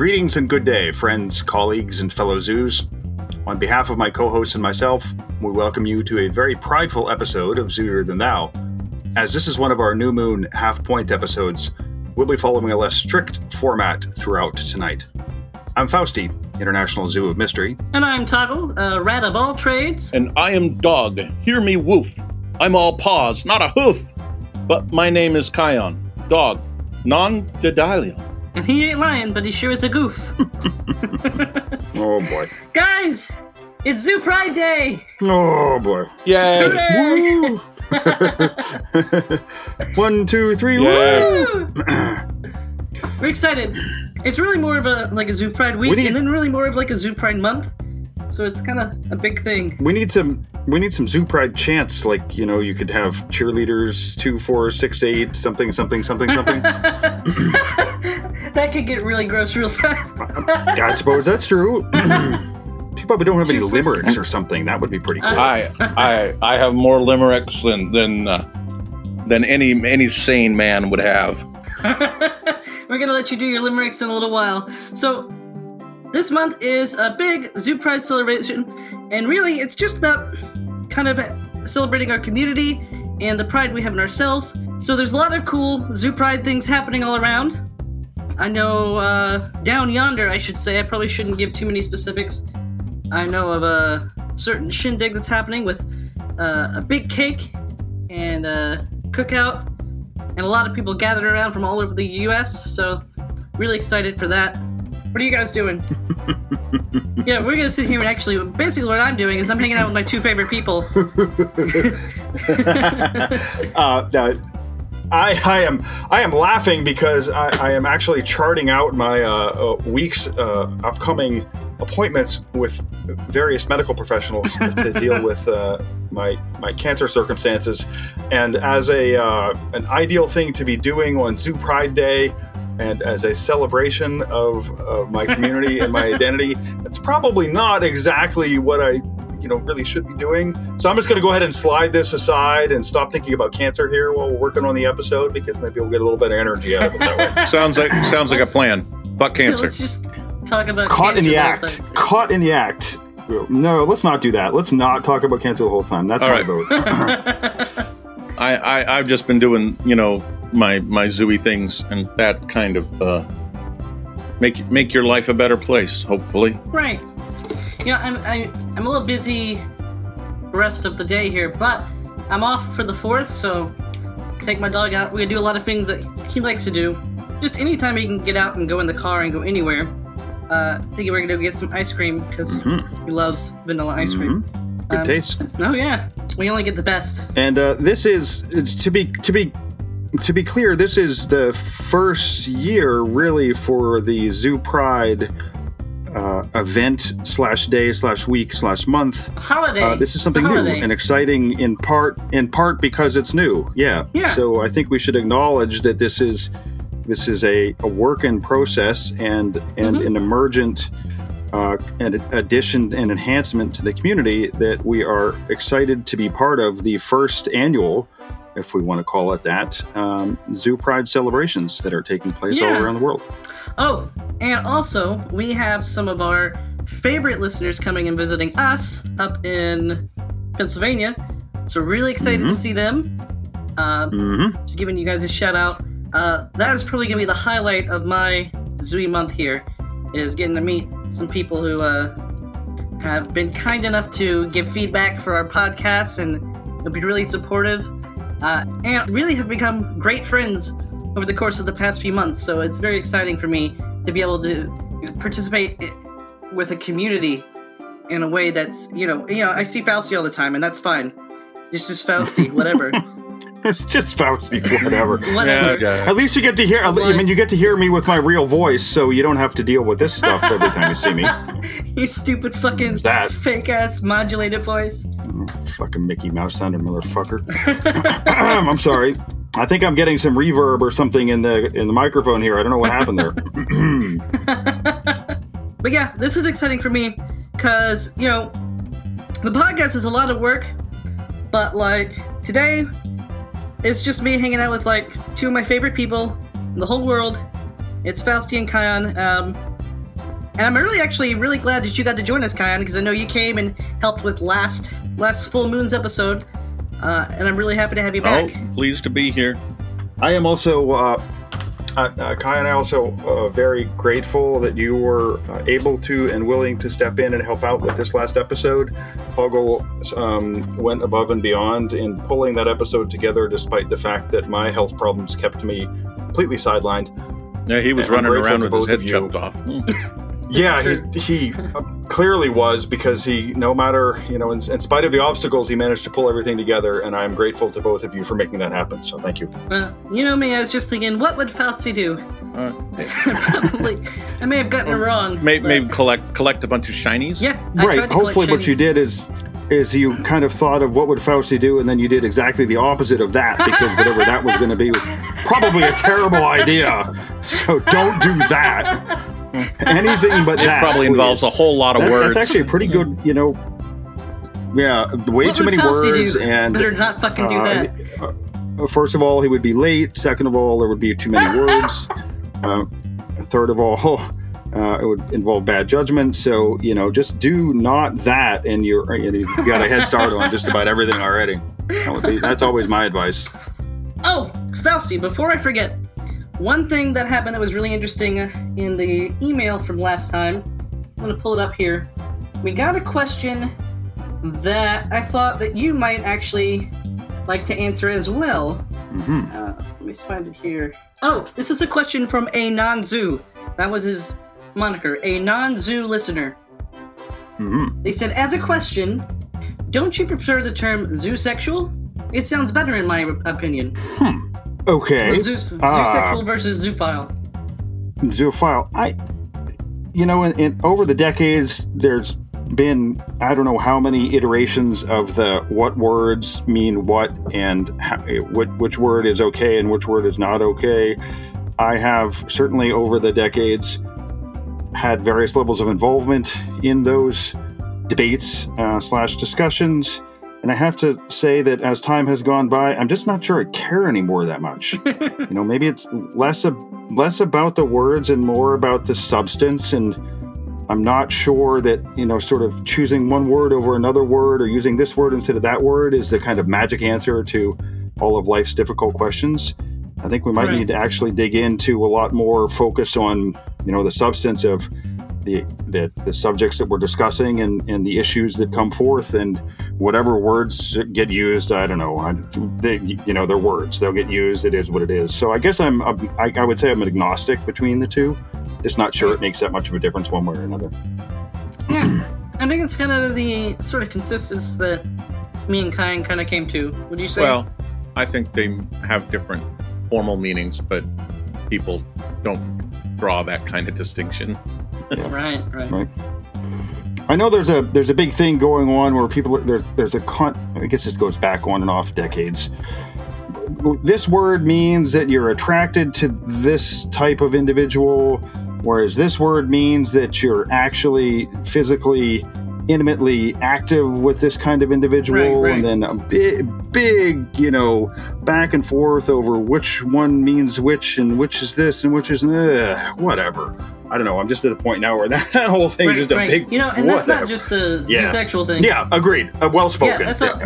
Greetings and good day, friends, colleagues, and fellow zoos. On behalf of my co-hosts and myself, we welcome you to a very prideful episode of Zooier Than Thou. As this is one of our new moon half-point episodes, we'll be following a less strict format throughout tonight. I'm Fausty, International Zoo of Mystery. And I'm Toggle, a rat of all trades. And I am Dog, hear me woof. I'm all paws, not a hoof. But my name is Kion, Dog, non-didalio. And he ain't lying, but he sure is a goof. Oh, boy. Guys, it's Zoo Pride Day! Oh, boy. Yay! Woo! 1, 2, 3, yay. Woo! We're excited. It's really more of a Zoo Pride week, and then really more of a Zoo Pride month. So it's kind of a big thing. We need some Zoo Pride chants. Like, you know, you could have cheerleaders 2, 4, 6, 8, something, something, something, something. That could get really gross real fast. I suppose that's true. You probably don't have any limericks or something. That would be pretty cool. I have more limericks than any sane man would have. We're gonna let you do your limericks in a little while. So. This month is a big Zoo Pride celebration, and really it's just about kind of celebrating our community and the pride we have in ourselves. So there's a lot of cool Zoo Pride things happening all around. I know down yonder, I should say, I probably shouldn't give too many specifics. I know of a certain shindig that's happening with a big cake and a cookout, and a lot of people gathered around from all over the U.S., so really excited for that. What are you guys doing? Yeah, we're going to sit here and actually, basically what I'm doing is I'm hanging out with my two favorite people. I am laughing because I am actually charting out my week's upcoming appointments with various medical professionals to deal with my cancer circumstances. And as an ideal thing to be doing on Zoo Pride Day, and as a celebration of my community and my identity, it's probably not exactly what I, really should be doing. So I'm just going to go ahead and slide this aside and stop thinking about cancer here while we're working on the episode, because maybe we'll get a little bit of energy out of it that way. Sounds like a plan. Fuck cancer. Let's just talk about caught cancer in the act. Caught in the act. No, let's not do that. Let's not talk about cancer the whole time. That's all right. I've just been doing, my zooey things, and that kind of make your life a better place, hopefully. Right. I'm a little busy the rest of the day here, but I'm off for the 4th, so take my dog out. We're gonna do a lot of things that he likes to do. Just anytime he can get out and go in the car and go anywhere. Thinking we're gonna go get some ice cream, because he loves vanilla ice cream. Good taste. Oh yeah, we only get the best. And to be clear, this is the first year, really, for the Zoo Pride event /day/week/month. Holiday. This is something new and exciting, in part because it's new. Yeah. So I think we should acknowledge that this is a work in process and an emergent and addition and enhancement to the community that we are excited to be part of the first annual, if we want to call it that, Zoo Pride celebrations that are taking place all around the world. Oh, and also we have some of our favorite listeners coming and visiting us up in Pennsylvania. So really excited to see them. Just giving you guys a shout out. That is probably going to be the highlight of my Zooey month here, is getting to meet some people who have been kind enough to give feedback for our podcast and be really supportive. And really have become great friends over the course of the past few months. So it's very exciting for me to be able to participate with a community in a way that's, I see Fausty all the time, and that's fine. It's just Fausty, whatever. It's just Fausty, whatever. Yeah, at least you get to hear. You get to hear me with my real voice, so you don't have to deal with this stuff every time you see me. You stupid fucking fake ass modulated voice. Oh, fucking Mickey Mouse sounded motherfucker. I'm sorry. I think I'm getting some reverb or something in the microphone here. I don't know what happened there. But yeah, this is exciting for me because the podcast is a lot of work, but today. It's just me hanging out with two of my favorite people in the whole world. It's Fausty and Kion. And I'm really glad that you got to join us, Kion, because I know you came and helped with last Full Moon's episode, and I'm really happy to have you back. Oh, pleased to be here. I am also, Kion, I also very grateful that you were able to and willing to step in and help out with this last episode. Toggle went above and beyond in pulling that episode together, despite the fact that my health problems kept me completely sidelined. Yeah, he was running around with his head chopped off. Yeah, he clearly was, because he, no matter, in spite of the obstacles, he managed to pull everything together, and I'm grateful to both of you for making that happen, so thank you. You know me, I was just thinking, what would Fausty do? Probably, I may have gotten it wrong. Maybe collect a bunch of shinies? Yeah, right, hopefully what you did is you kind of thought of what would Fausty do, and then you did exactly the opposite of that, because whatever that was going to be was probably a terrible idea. So don't do that. Anything but that. It probably involves a whole lot of words. That's actually pretty good, way too many words. And better not fucking do that. First of all, he would be late. Second of all, there would be too many words. Third of all... it would involve bad judgment, so just do not that, and you've got a head start on just about everything already. That's always my advice. Oh, Fausty, before I forget, one thing that happened that was really interesting in the email from last time, I'm going to pull it up here. We got a question that I thought that you might actually like to answer as well. Mm-hmm. Let me find it here. Oh, this is a question from a non-zoo. That was his moniker, a non-zoo listener. Mm-hmm. They said, as a question, don't you prefer the term zoosexual? It sounds better in my opinion. Okay. Zoosexual versus zoophile. Zoophile. Over the decades, there's been, I don't know how many iterations of the what words mean what, and which word is okay and which word is not okay. I have certainly over the decades had various levels of involvement in those debates / discussions. And I have to say that as time has gone by, I'm just not sure I care anymore that much. Maybe it's less about the words and more about the substance. And I'm not sure that, sort of choosing one word over another word or using this word instead of that word is the kind of magic answer to all of life's difficult questions. I think we might need to actually dig into a lot more focus on, the substance of the subjects that we're discussing and the issues that come forth, and whatever words get used, I don't know, they're words. They'll get used. It is what it is. So I guess I would say I'm an agnostic between the two. Just not sure it makes that much of a difference one way or another. Yeah, I think it's kind of the sort of consensus that me and Kion kind of came to. Would you say? Well, I think they have different formal meanings, but people don't draw that kind of distinction. Yeah. Right. I know there's a big thing going on where people I guess this goes back on and off decades. This word means that you're attracted to this type of individual, whereas this word means that you're actually physically intimately active with this kind of individual, right. And then a big, back and forth over which one means which, and which is this, and which is whatever. I don't know. I'm just at the point now where that whole thing is just a big. And that's not just the sexual thing. Yeah, agreed. Well spoken. Yeah, that's all.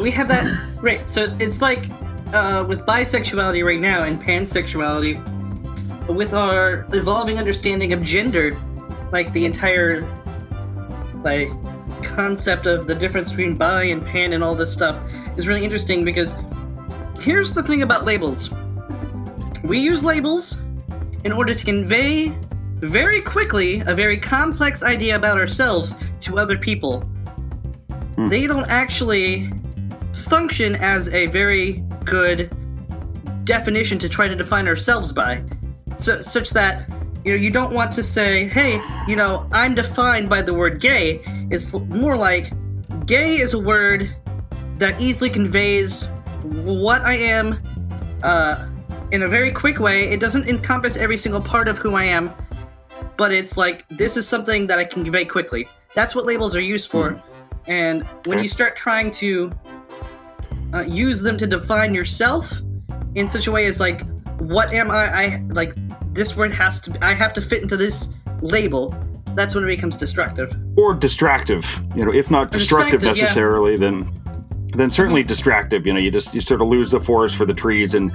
We have that. Right. So it's like with bisexuality right now and pansexuality, with our evolving understanding of gender, like the entire. Like concept of the difference between bi and pan and all this stuff is really interesting, because here's the thing about labels. We use labels in order to convey very quickly a very complex idea about ourselves to other people. They don't actually function as a very good definition to try to define ourselves by, such that you don't want to say, hey, I'm defined by the word gay. It's more like gay is a word that easily conveys what I am in a very quick way. It doesn't encompass every single part of who I am, but it's like this is something that I can convey quickly. That's what labels are used for. And when you start trying to use them to define yourself in such a way as like, what am I? This word I have to fit into this label. that's when it becomes destructive. Or distractive. You know, if not destructive necessarily, then certainly distractive. You know, you sort of lose the forest for the trees, and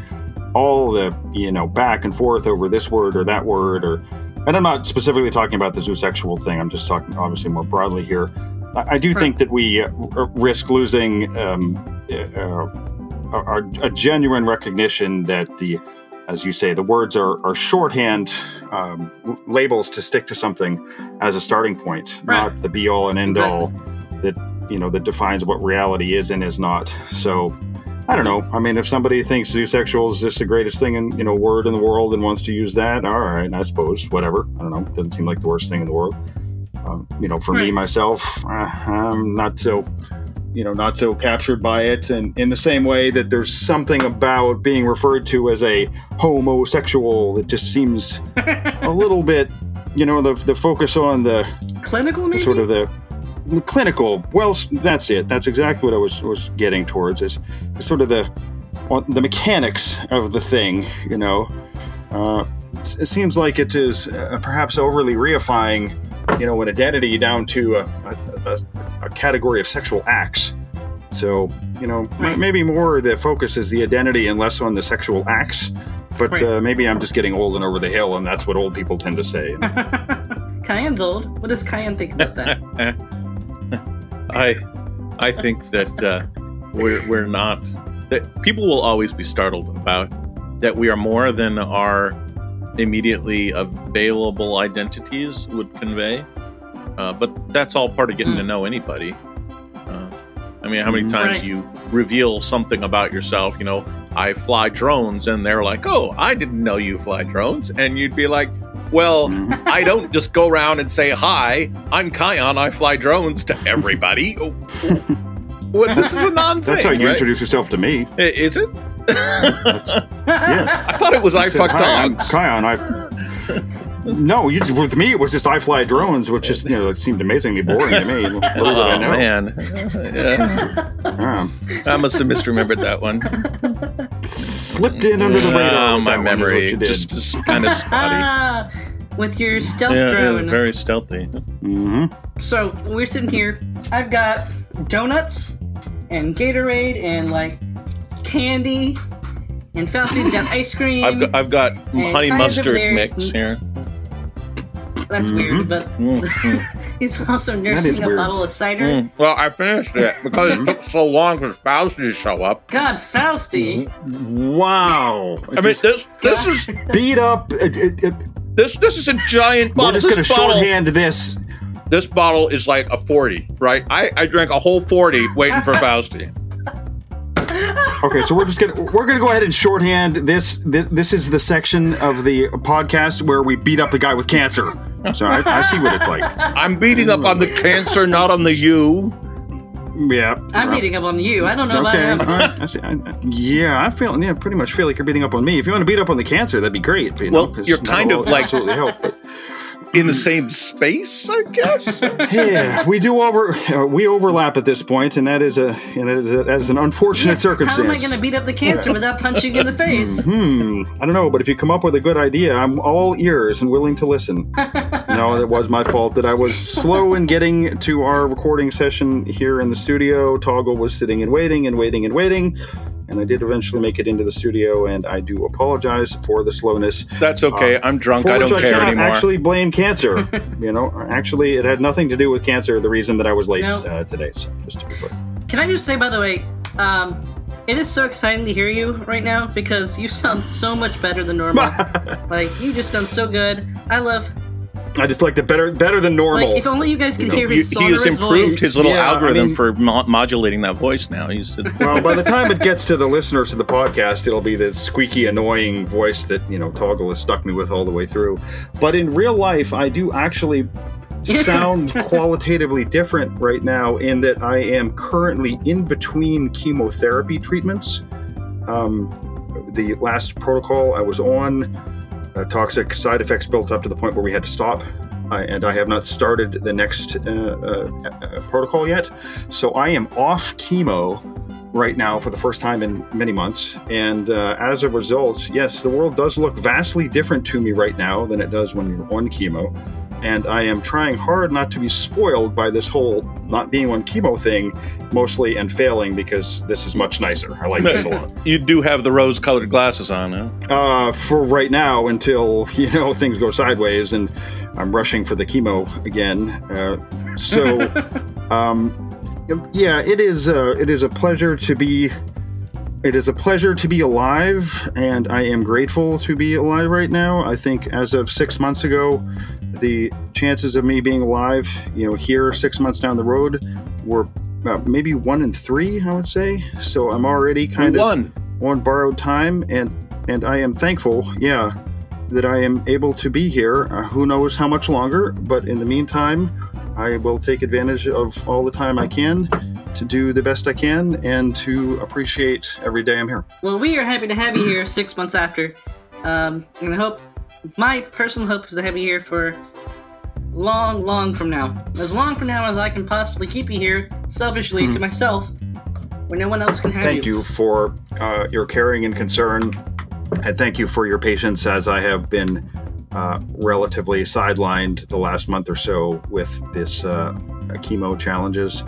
all the, you know, back and forth over this word or that word, or, and I'm not specifically talking about the zoosexual thing. I'm just talking obviously more broadly here. I do think that we risk losing a genuine recognition that the, as you say, the words are shorthand labels to stick to something as a starting point, not the be all and end all that, you know, that defines what reality is and is not. So I don't know. I mean, if somebody thinks zoosexual is just the greatest thing in, you know, word in the world and wants to use that, all right, I suppose, whatever. I don't know. It doesn't seem like the worst thing in the world. You know, for me, myself, I'm not so captured by it. And in the same way that there's something about being referred to as a homosexual that just seems a little bit, you know, the focus on the clinical, maybe? Sort of the clinical. Well, that's it. That's exactly what I was getting towards, is sort of the mechanics of the thing, you know. It seems like it is perhaps overly reifying, you know, an identity down to a category of sexual acts. So, you know, maybe more the focus is the identity and less on the sexual acts. But maybe I'm just getting old and over the hill, and that's what old people tend to say. Kion's old. What does Kion think about that? I think that we're not, that people will always be startled about that we are more than our immediately available identities would convey, but that's all part of getting to know anybody. I mean, how many times you reveal something about yourself? You know, I fly drones, and they're like, "Oh, I didn't know you fly drones," and you'd be like, "Well, I don't just go around and say hi. I'm Kion. I fly drones to everybody." Well, this is a non-thing. That's how you introduce yourself to me. Is it? Yeah. I thought it was I fuck dogs. Kion, no, with me it was just I fly drones, which just, you know, seemed amazingly boring to me. Oh man, yeah. I must have misremembered that one. Slipped in under the radar. My memory just kind of spotty. With your stealth drone. Yeah, very stealthy. Mm-hmm. So we're sitting here. I've got donuts and Gatorade and like candy, and Fausti's got ice cream. I've got honey mustard mix here. That's weird, but he's also nursing a bottle of cider. Well, I finished it because it took so long for Fausty to show up. God, Fausty! Wow! I mean, this is beat up. This is a giant bottle. We're just going to shorthand this. This bottle is like a 40, right? I drank a whole 40 waiting for Fausty. Okay, so we're gonna go ahead and shorthand this. This is the section of the podcast where we beat up the guy with cancer. So I see what it's like. I'm beating up on the cancer, not on the you. Yeah, I'm beating up on you. I don't know about him. I pretty much feel like you're beating up on me. If you want to beat up on the cancer, that'd be great. You know, you're kind of like absolutely help, but in the same space, I guess. Yeah, we do overlap at this point, and that is an unfortunate circumstance. How am I going to beat up the cancer without punching in the face? I don't know, but if you come up with a good idea, I'm all ears and willing to listen. No, it was my fault that I was slow in getting to our recording session here in the studio. Toggle was sitting and waiting and waiting and waiting, and I did eventually make it into the studio, and I do apologize for the slowness. That's okay. I'm drunk. I don't care anymore. I actually blame cancer. You know, actually, it had nothing to do with cancer, the reason that I was late today. So just to be clear. Can I just say, by the way, it is so exciting to hear you right now because you sound so much better than normal. Like, you just sound so good. I just like the better than normal. Like, if only you guys could hear his sonorous voice. He has improved his little algorithm for modulating that voice now. Well, by the time it gets to the listeners of the podcast, it'll be the squeaky, annoying voice that, you know, Toggle has stuck me with all the way through. But in real life, I do actually sound qualitatively different right now in that I am currently in between chemotherapy treatments. The last protocol I was on, toxic side effects built up to the point where we had to stop, and I have not started the next protocol yet. So I am off chemo right now for the first time in many months, and as a result, yes, the world does look vastly different to me right now than it does when you're on chemo. And I am trying hard not to be spoiled by this whole not being on chemo thing, mostly, and failing, because this is much nicer. I like this a lot. You do have the rose-colored glasses on, huh? For right now, until, you know, things go sideways and I'm rushing for the chemo again. Yeah, it is a pleasure to be alive, and I am grateful to be alive right now. I think as of 6 months ago, the chances of me being alive, you know, here 6 months down the road were maybe 1 in 3, I would say. So I'm already kind of on borrowed time, and I am thankful, yeah, that I am able to be here. Who knows how much longer, but in the meantime, I will take advantage of all the time I can to do the best I can and to appreciate every day I'm here. Well, we are happy to have you here 6 months after. And I hope, my personal hope is to have you here for long, long from now. As long from now as I can possibly keep you here, selfishly to myself, where no one else can have you. Thank you for your caring and concern, and thank you for your patience as I have been relatively sidelined the last month or so with this chemo challenges.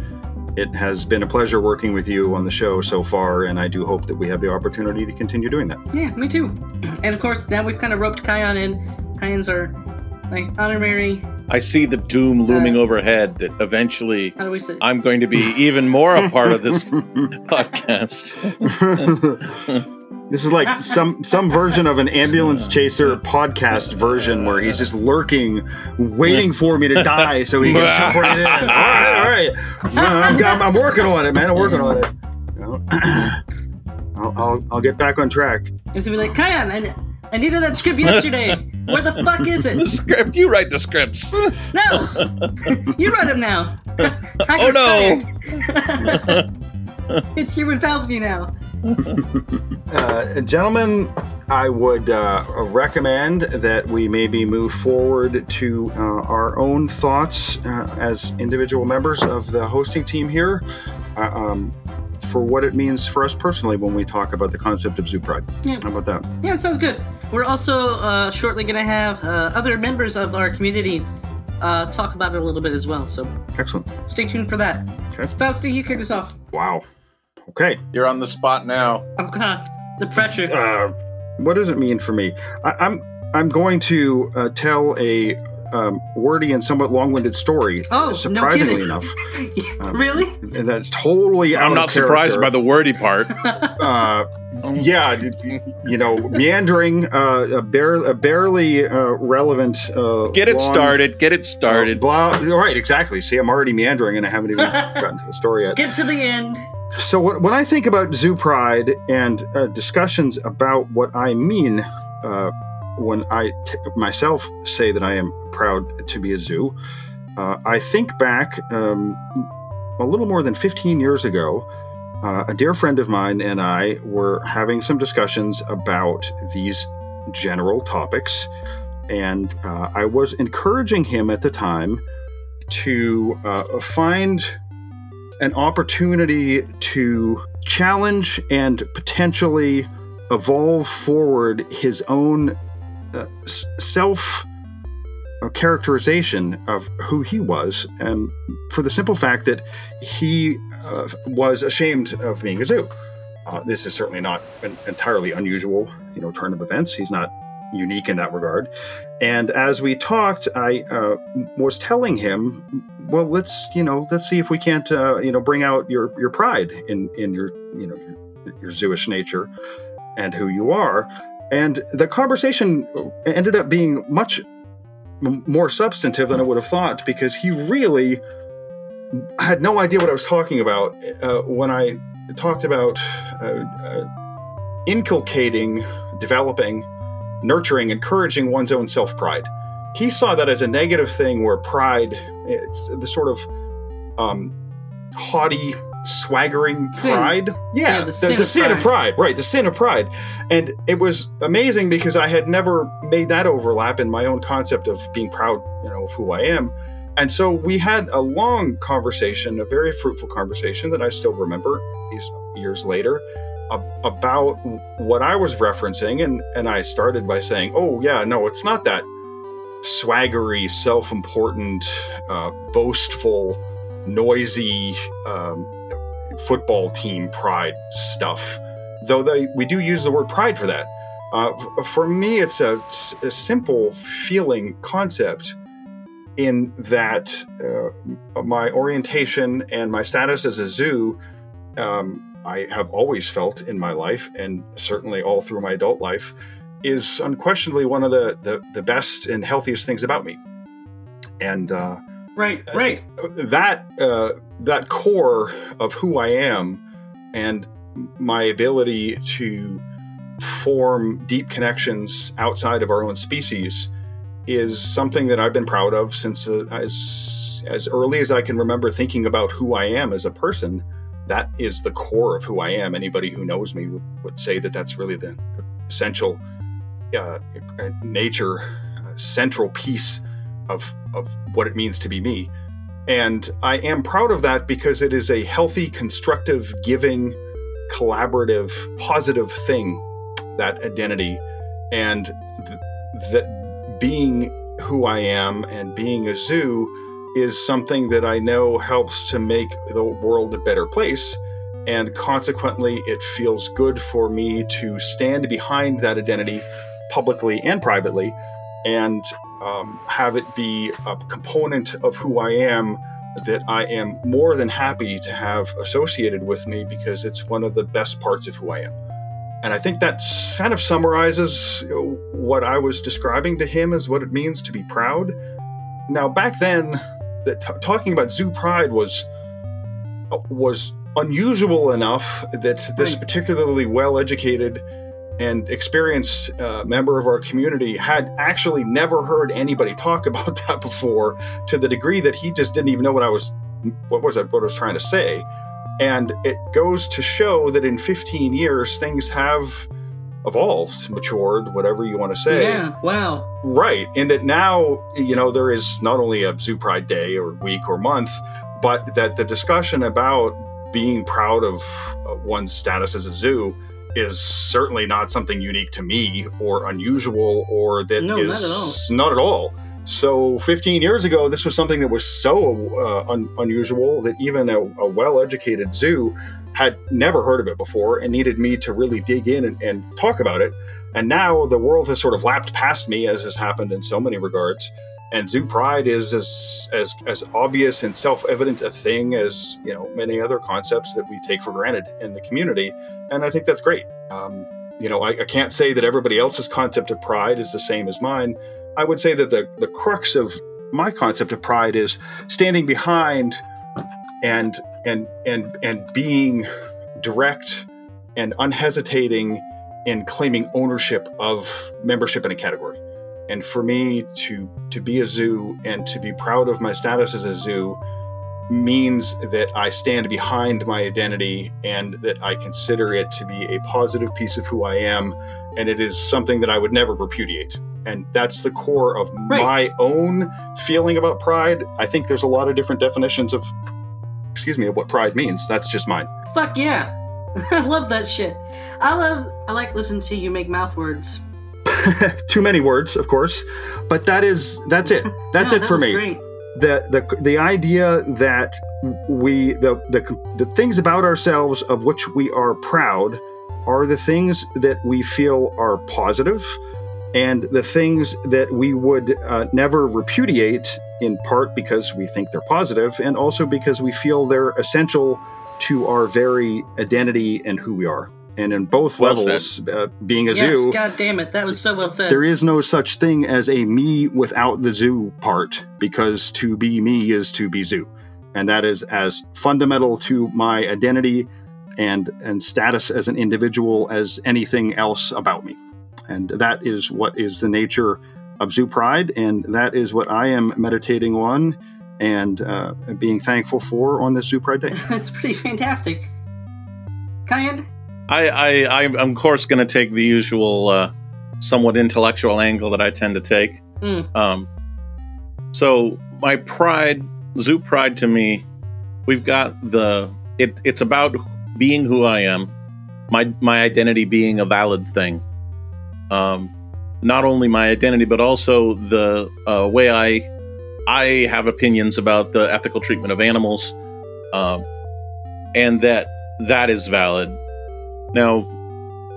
It has been a pleasure working with you on the show so far, and I do hope that we have the opportunity to continue doing that. Yeah, me too. And of course, now we've kind of roped Kion in. Kions are like honorary. I see the doom looming overhead that eventually I'm going to be even more a part of this podcast. This is like some version of an ambulance chaser podcast version where he's just lurking, waiting for me to die so he can jump right in. All right. I'm working on it, man. I'm working on it. You know, I'll get back on track. He's going to be like, Kion, I needed that script yesterday. Where the fuck is it? The script? You write the scripts. No. You write them now. Oh, no. It's here with Fausty now. Gentlemen, I would recommend that we maybe move forward to our own thoughts as individual members of the hosting team here for what it means for us personally when we talk about the concept of Zoo Pride. Yeah. How about that? Yeah, it sounds good. We're also shortly going to have other members of our community talk about it a little bit as well. So excellent. Stay tuned for that. Okay. Fausty, you kick us off. Wow. Okay. You're on the spot now. Oh, God. The pressure. What does it mean for me? I'm going to tell a wordy and somewhat long-winded story. Oh, surprisingly no kidding. Enough. Really? And that's totally out of character. I'm not surprised by the wordy part. Yeah, you know, meandering, barely relevant. Get it started. Right, exactly. See, I'm already meandering and I haven't even gotten to the story yet. Skip to the end. So when I think about Zoo Pride and discussions about what I mean when I myself say that I am proud to be a zoo, I think back a little more than 15 years ago, a dear friend of mine and I were having some discussions about these general topics, and I was encouraging him at the time to find an opportunity to challenge and potentially evolve forward his own self characterization of who he was, and for the simple fact that he was ashamed of being a zoo. This is certainly not an entirely unusual, you know, turn of events. He's not unique in that regard. And as we talked, I was telling him, well, let's see if we can't, bring out your pride in your zooish nature and who you are. And the conversation ended up being much more substantive than I would have thought, because he really had no idea what I was talking about when I talked about inculcating, developing, nurturing, encouraging one's own self-pride. He saw that as a negative thing, where pride, it's the sort of haughty, swaggering pride. Sin. Yeah, the sin of pride. Right, the sin of pride. And it was amazing because I had never made that overlap in my own concept of being proud, you know, of who I am. And so we had a long conversation, a very fruitful conversation that I still remember these years later, about what I was referencing. And I started by saying, oh, yeah, no, it's not that swaggery, self-important, boastful, noisy football team pride stuff. Though we do use the word pride for that. For me, it's a simple feeling concept in that my orientation and my status as a zoo, I have always felt in my life, and certainly all through my adult life, is unquestionably one of the best and healthiest things about me. And right. That core of who I am and my ability to form deep connections outside of our own species is something that I've been proud of since as early as I can remember thinking about who I am as a person. That is the core of who I am. Anybody who knows me would say that that's really the essential central piece of what it means to be me. And I am proud of that because it is a healthy, constructive, giving, collaborative, positive thing, that identity. And that being who I am and being a zoo is something that I know helps to make the world a better place. And consequently, it feels good for me to stand behind that identity publicly and privately and have it be a component of who I am that I am more than happy to have associated with me because it's one of the best parts of who I am. And I think that kind of summarizes what I was describing to him as what it means to be proud. Now, back then, talking about zoo pride was unusual enough that this particularly well-educated and experienced member of our community had actually never heard anybody talk about that before, to the degree that he just didn't even know what I was trying to say. And it goes to show that in 15 years, things have evolved, matured, whatever you want to say. Yeah, wow. Right. And that now, there is not only a Zoo Pride Day or week or month, but that the discussion about being proud of one's status as a zoo is certainly not something unique to me or unusual or that is not at all. So 15 years ago, this was something that was so unusual that even a well-educated zoo had never heard of it before and needed me to really dig in and talk about it. And now the world has sort of lapped past me, as has happened in so many regards. And zoo pride is as obvious and self-evident a thing as many other concepts that we take for granted in the community. And I think that's great. I can't say that everybody else's concept of pride is the same as mine. I would say that the crux of my concept of pride is standing behind and being direct and unhesitating in claiming ownership of membership in a category. And for me to be a zoo and to be proud of my status as a zoo means that I stand behind my identity and that I consider it to be a positive piece of who I am. And it is something that I would never repudiate. And that's the core of my own feeling about pride. I think there's a lot of different definitions of what pride means. That's just mine. Fuck yeah. I love that shit. I like listening to you make mouth words. Too many words, of course, but that's it. That's it for me. Great. The idea that we the things about ourselves of which we are proud are the things that we feel are positive, and the things that we would never repudiate, in part because we think they're positive, and also because we feel they're essential to our very identity and who we are. And in both levels, being a zoo. God damn it. That was so well said. There is no such thing as a me without the zoo part, because to be me is to be zoo. And that is as fundamental to my identity and status as an individual as anything else about me. And that is what is the nature of zoo pride. And that is what I am meditating on and being thankful for on this Zoo Pride Day. That's pretty fantastic. Kion? I'm of course going to take the usual somewhat intellectual angle that I tend to take. So my pride, zoo pride to me, we've got it's about being who I am, my identity being a valid thing. not only my identity, but also the way I have opinions about the ethical treatment of animals, and that is valid. Now,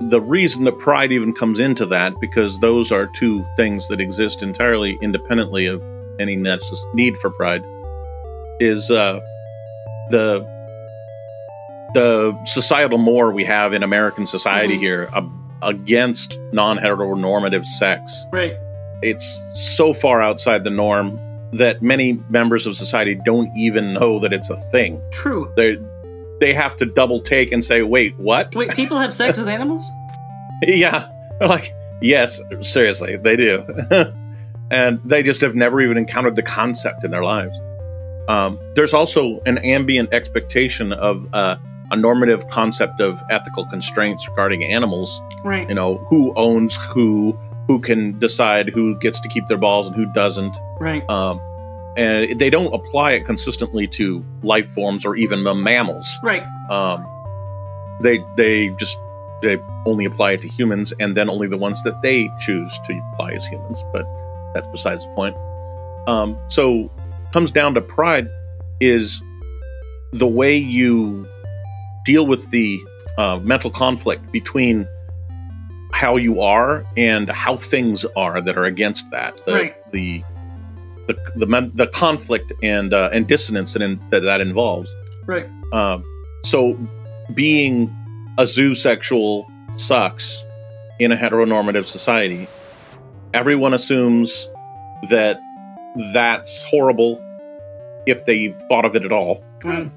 the reason that pride even comes into that, because those are two things that exist entirely independently of any need for pride, is the societal more we have in American society here against non-heteronormative sex. Right. It's so far outside the norm that many members of society don't even know that it's a thing. True. They have to double take and say, wait, what? Wait, people have sex with animals? Yeah. They're like, yes, seriously, they do. And they just have never even encountered the concept in their lives. There's also an ambient expectation of a normative concept of ethical constraints regarding animals. Right. You know, who owns who can decide who gets to keep their balls and who doesn't. Right. And they don't apply it consistently to life forms or even the mammals. Right. They only apply it to humans, and then only the ones that they choose to apply as humans. But that's besides the point. So comes down to pride is the way you deal with the mental conflict between how you are and how things are that are against that. Right. The conflict and dissonance that involves. Right. So being a zoosexual sucks in a heteronormative society. Everyone assumes that that's horrible if they've thought of it at all. Mm.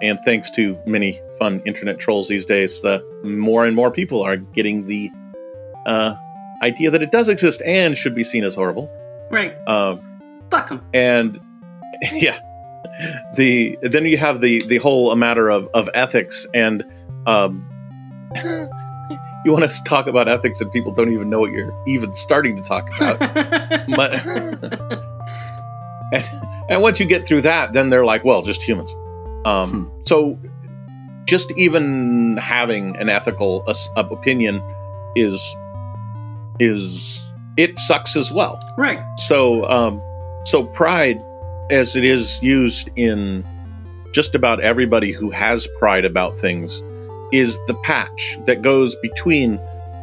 And thanks to many fun internet trolls these days, more and more people are getting the idea that it does exist and should be seen as horrible. Right. Fuck them. And yeah, then you have the whole matter of ethics, and you want us to talk about ethics and people don't even know what you're even starting to talk about. and once you get through that, then they're like, well, just humans. So just even having an ethical opinion is it sucks as well. Right. So pride, as it is used in just about everybody who has pride about things, is the patch that goes between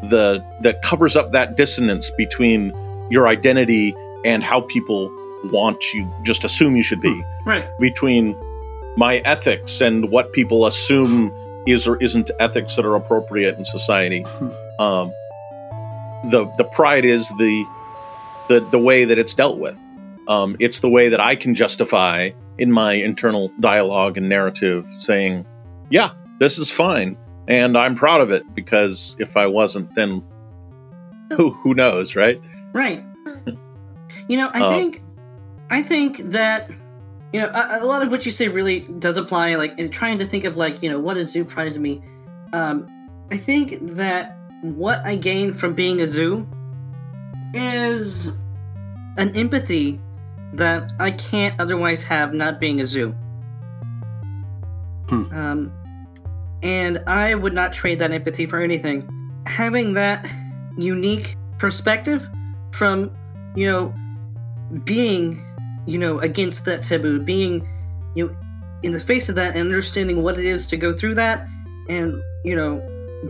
that covers up that dissonance between your identity and how people want you, just assume you should be. Right. Between my ethics and what people assume is or isn't ethics that are appropriate in society. The pride is the way that it's dealt with. It's the way that I can justify in my internal dialogue and narrative saying, yeah, this is fine, and I'm proud of it, because if I wasn't, then who knows, right? Right. You know, I think that, you know, a lot of what you say really does apply, like, in trying to think of, like, you know, what is zoo pride to me? I think that what I gain from being a zoo is an empathy that I can't otherwise have not being a zoo. And I would not trade that empathy for anything. Having that unique perspective from, you know, being, you know, against that taboo, being, you know, in the face of that and understanding what it is to go through that, and, you know,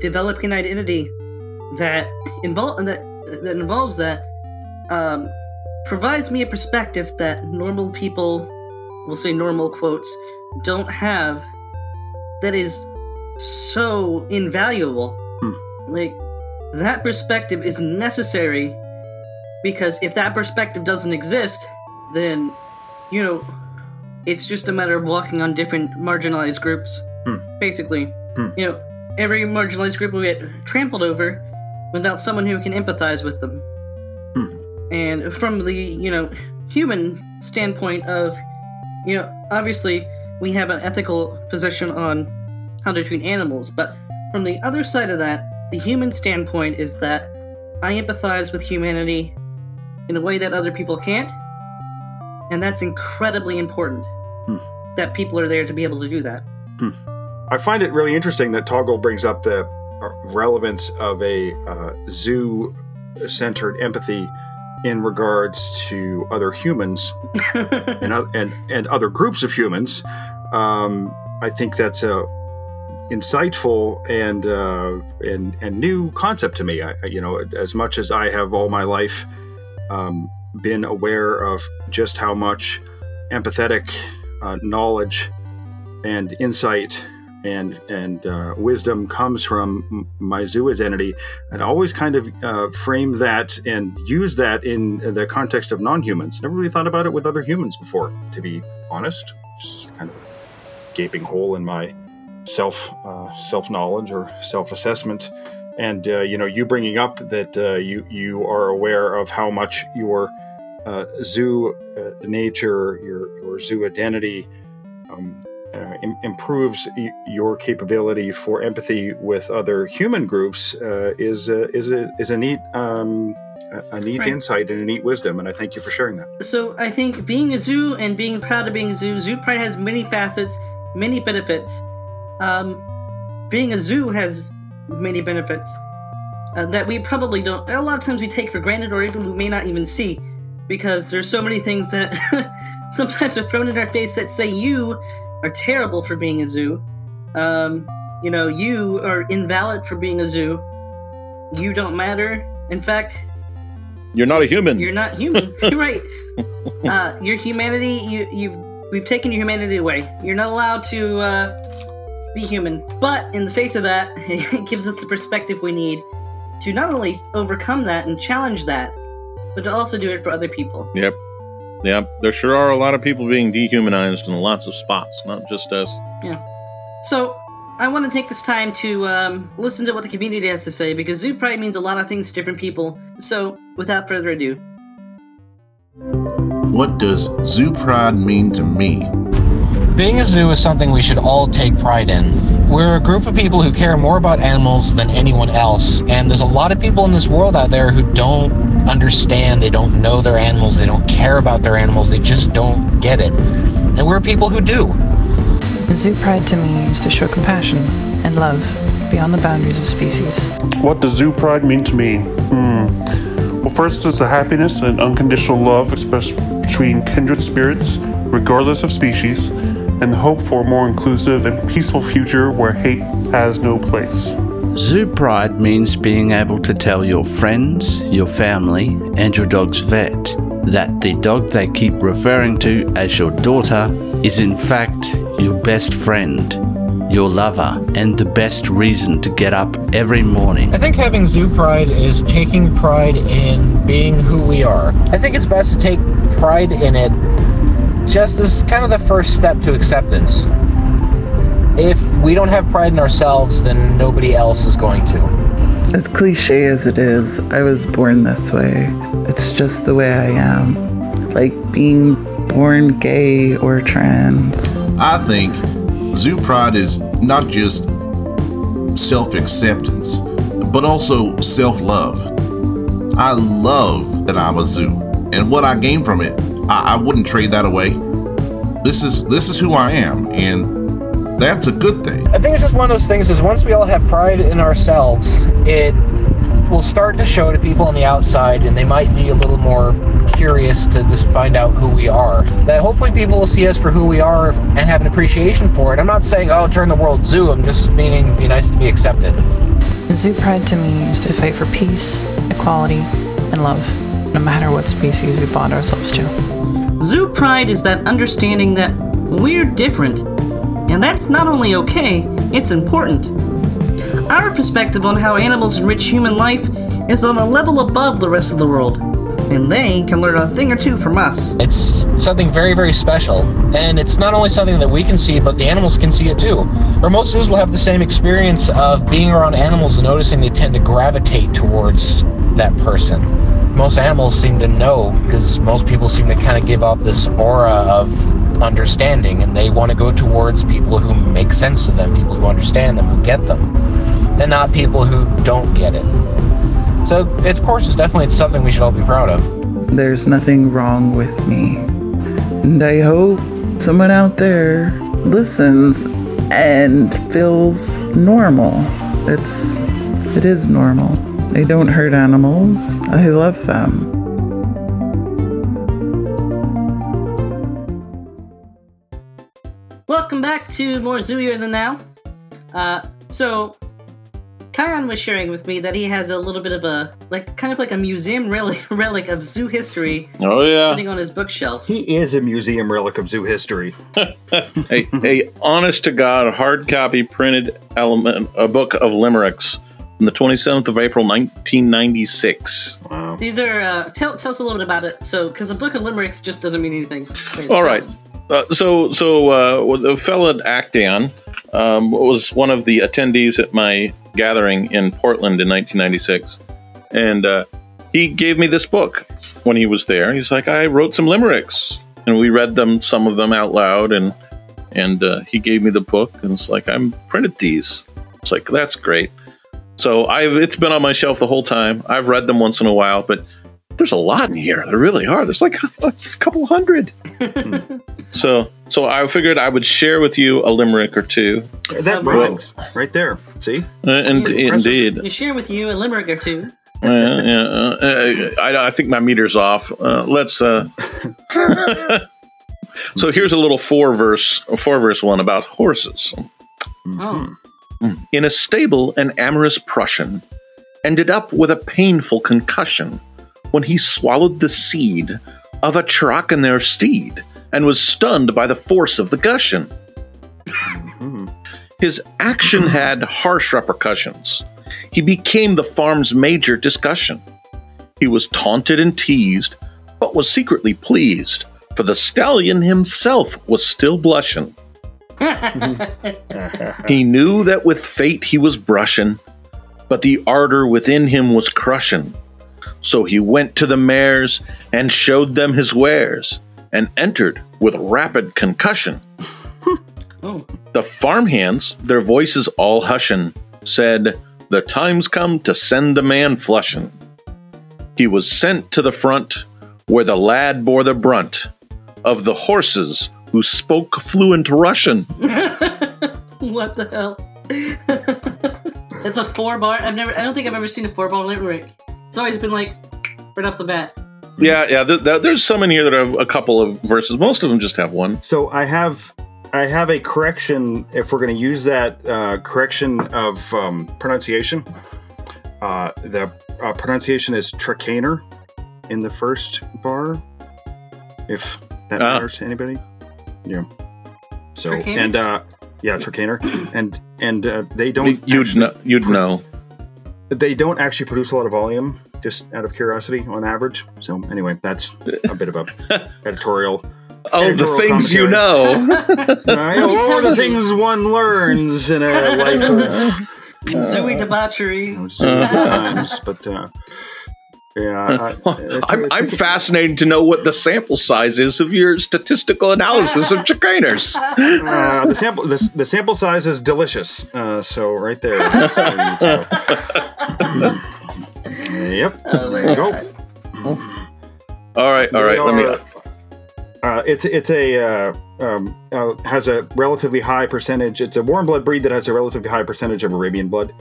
developing an identity that involves that, provides me a perspective that normal people, we'll say normal quotes, don't have, that is so invaluable. Like, that perspective is necessary, because if that perspective doesn't exist, then, you know, it's just a matter of walking on different marginalized groups, basically. You know, every marginalized group will get trampled over without someone who can empathize with them. And from the, you know, human standpoint of, you know, obviously we have an ethical position on how to treat animals, but from the other side of that, the human standpoint is that I empathize with humanity in a way that other people can't, and that's incredibly important, that people are there to be able to do that. I find it really interesting that Toggle brings up the relevance of a zoo-centered empathy in regards to other humans and other groups of humans. I think that's a insightful and new concept to me. I as much as I have all my life been aware of just how much empathetic knowledge and insight and wisdom comes from my zoo identity, and always kind of frame that and use that in the context of non-humans. Never really thought about it with other humans before, to be honest. Just kind of a gaping hole in my self-knowledge or self-assessment. And, you bringing up that you are aware of how much your zoo nature, your zoo identity improves your capability for empathy with other human groups is a neat right. insight and a neat wisdom, and I thank you for sharing that. So I think being a zoo and being proud of being a zoo, zoo pride has many facets, many benefits. Being a zoo has many benefits that we probably don't. A lot of times we take for granted, or even we may not even see, because there's so many things that sometimes are thrown in our face that say you are terrible for being a zoo. You are invalid for being a zoo. You don't matter. In fact, you're not a human. You're not human. You're right. Your humanity. We've taken your humanity away. You're not allowed to be human. But in the face of that, it gives us the perspective we need to not only overcome that and challenge that, but to also do it for other people. Yep. Yeah, there sure are a lot of people being dehumanized in lots of spots, not just us. Yeah. So I want to take this time to listen to what the community has to say, because zoo pride means a lot of things to different people. So without further ado. What does zoo pride mean to me? Being a zoo is something we should all take pride in. We're a group of people who care more about animals than anyone else, and there's a lot of people in this world out there who don't understand, they don't know their animals, they don't care about their animals, they just don't get it. And we're people who do. Zoo pride to me is to show compassion and love beyond the boundaries of species. What does zoo pride mean to me? Well, first is the happiness and unconditional love expressed between kindred spirits, regardless of species, and the hope for a more inclusive and peaceful future where hate has no place. Zoo pride means being able to tell your friends, your family, and your dog's vet that the dog they keep referring to as your daughter is in fact your best friend, your lover, and the best reason to get up every morning. I think having zoo pride is taking pride in being who we are. I think it's best to take pride in it just as kind of the first step to acceptance. If we don't have pride in ourselves, then nobody else is going to. As cliche as it is, I was born this way. It's just the way I am. Like being born gay or trans. I think zoo pride is not just self-acceptance, but also self-love. I love that I'm a zoo, and what I gain from it, I wouldn't trade that away. This is who I am, and that's a good thing. I think it's just one of those things is once we all have pride in ourselves, it will start to show to people on the outside, and they might be a little more curious to just find out who we are. That hopefully people will see us for who we are and have an appreciation for it. I'm not saying, turn the world zoo. I'm just meaning be nice to be accepted. Zoo pride to me is to fight for peace, equality, and love, no matter what species we bond ourselves to. Zoo pride is that understanding that we're different. And that's not only okay, it's important. Our perspective on how animals enrich human life is on a level above the rest of the world, and they can learn a thing or two from us. It's something very, very special, and it's not only something that we can see, but the animals can see it too. Or most zoos will have the same experience of being around animals and noticing they tend to gravitate towards that person. Most animals seem to know, because most people seem to kind of give off this aura of understanding, and they want to go towards people who make sense to them, people who understand them, who get them, and not people who don't get it. So it's something we should all be proud of. There's nothing wrong with me, and I hope someone out there listens and feels normal. It's It is normal. I don't hurt animals. I love them. Welcome back to more Zooier Than Thou. So, Kion was sharing with me that he has a little bit of a, like, kind of like a museum relic of zoo history. Oh, yeah. Sitting on his bookshelf. He is a museum relic of zoo history. a honest-to-God, hard copy printed element, a book of limericks on the 27th of April, 1996. Wow. These are, tell us a little bit about it. So, because a book of limericks just doesn't mean anything. All right. So the fellow Actaeon was one of the attendees at my gathering in Portland in 1996, and he gave me this book when he was there. He's like, I wrote some limericks, and we read them, some of them out loud, and he gave me the book, and it's like, I printed these. It's like, that's great. So it's been on my shelf the whole time. I've read them once in a while, but there's a lot in here. There really are. There's like a couple hundred. So I figured I would share with you a limerick or two. That rhymes right there. See? And indeed. I share with you a limerick or two. I think my meter's off. Let's. So here's a little four verse one about horses. Oh. In a stable, an amorous Prussian ended up with a painful concussion when he swallowed the seed of a Trakehner steed and was stunned by the force of the gushing. His action had harsh repercussions. He became the farm's major discussion. He was taunted and teased, but was secretly pleased, for the stallion himself was still blushing. He knew that with fate he was brushing, but the ardor within him was crushing. So he went to the mares and showed them his wares and entered with rapid concussion. Oh. The farmhands, their voices all hushing, said, the time's come to send the man flushing. He was sent to the front where the lad bore the brunt of the horses who spoke fluent Russian. What the hell? That's a four-bar. I don't think I've ever seen a four-bar limerick. It's always been like right off the bat. Yeah. There's some in here that have a couple of verses. Most of them just have one. So I have a correction. If we're going to use that correction of pronunciation, the pronunciation is Trakehner in the first bar. If that matters to anybody, yeah. So Trakehner? and Trakehner, and they don't. You'd know. They don't actually produce a lot of volume, just out of curiosity, on average. So anyway, that's a bit of a editorial. Oh, the things commentary. You know. Oh, the things one learns in a life of zooey debauchery. I'm fascinated to know what the sample size is of your statistical analysis of Trakehners. The sample size is delicious. So right there. Yep. There you go. All right. Has a relatively high percentage. It's a warm blood breed that has a relatively high percentage of Arabian blood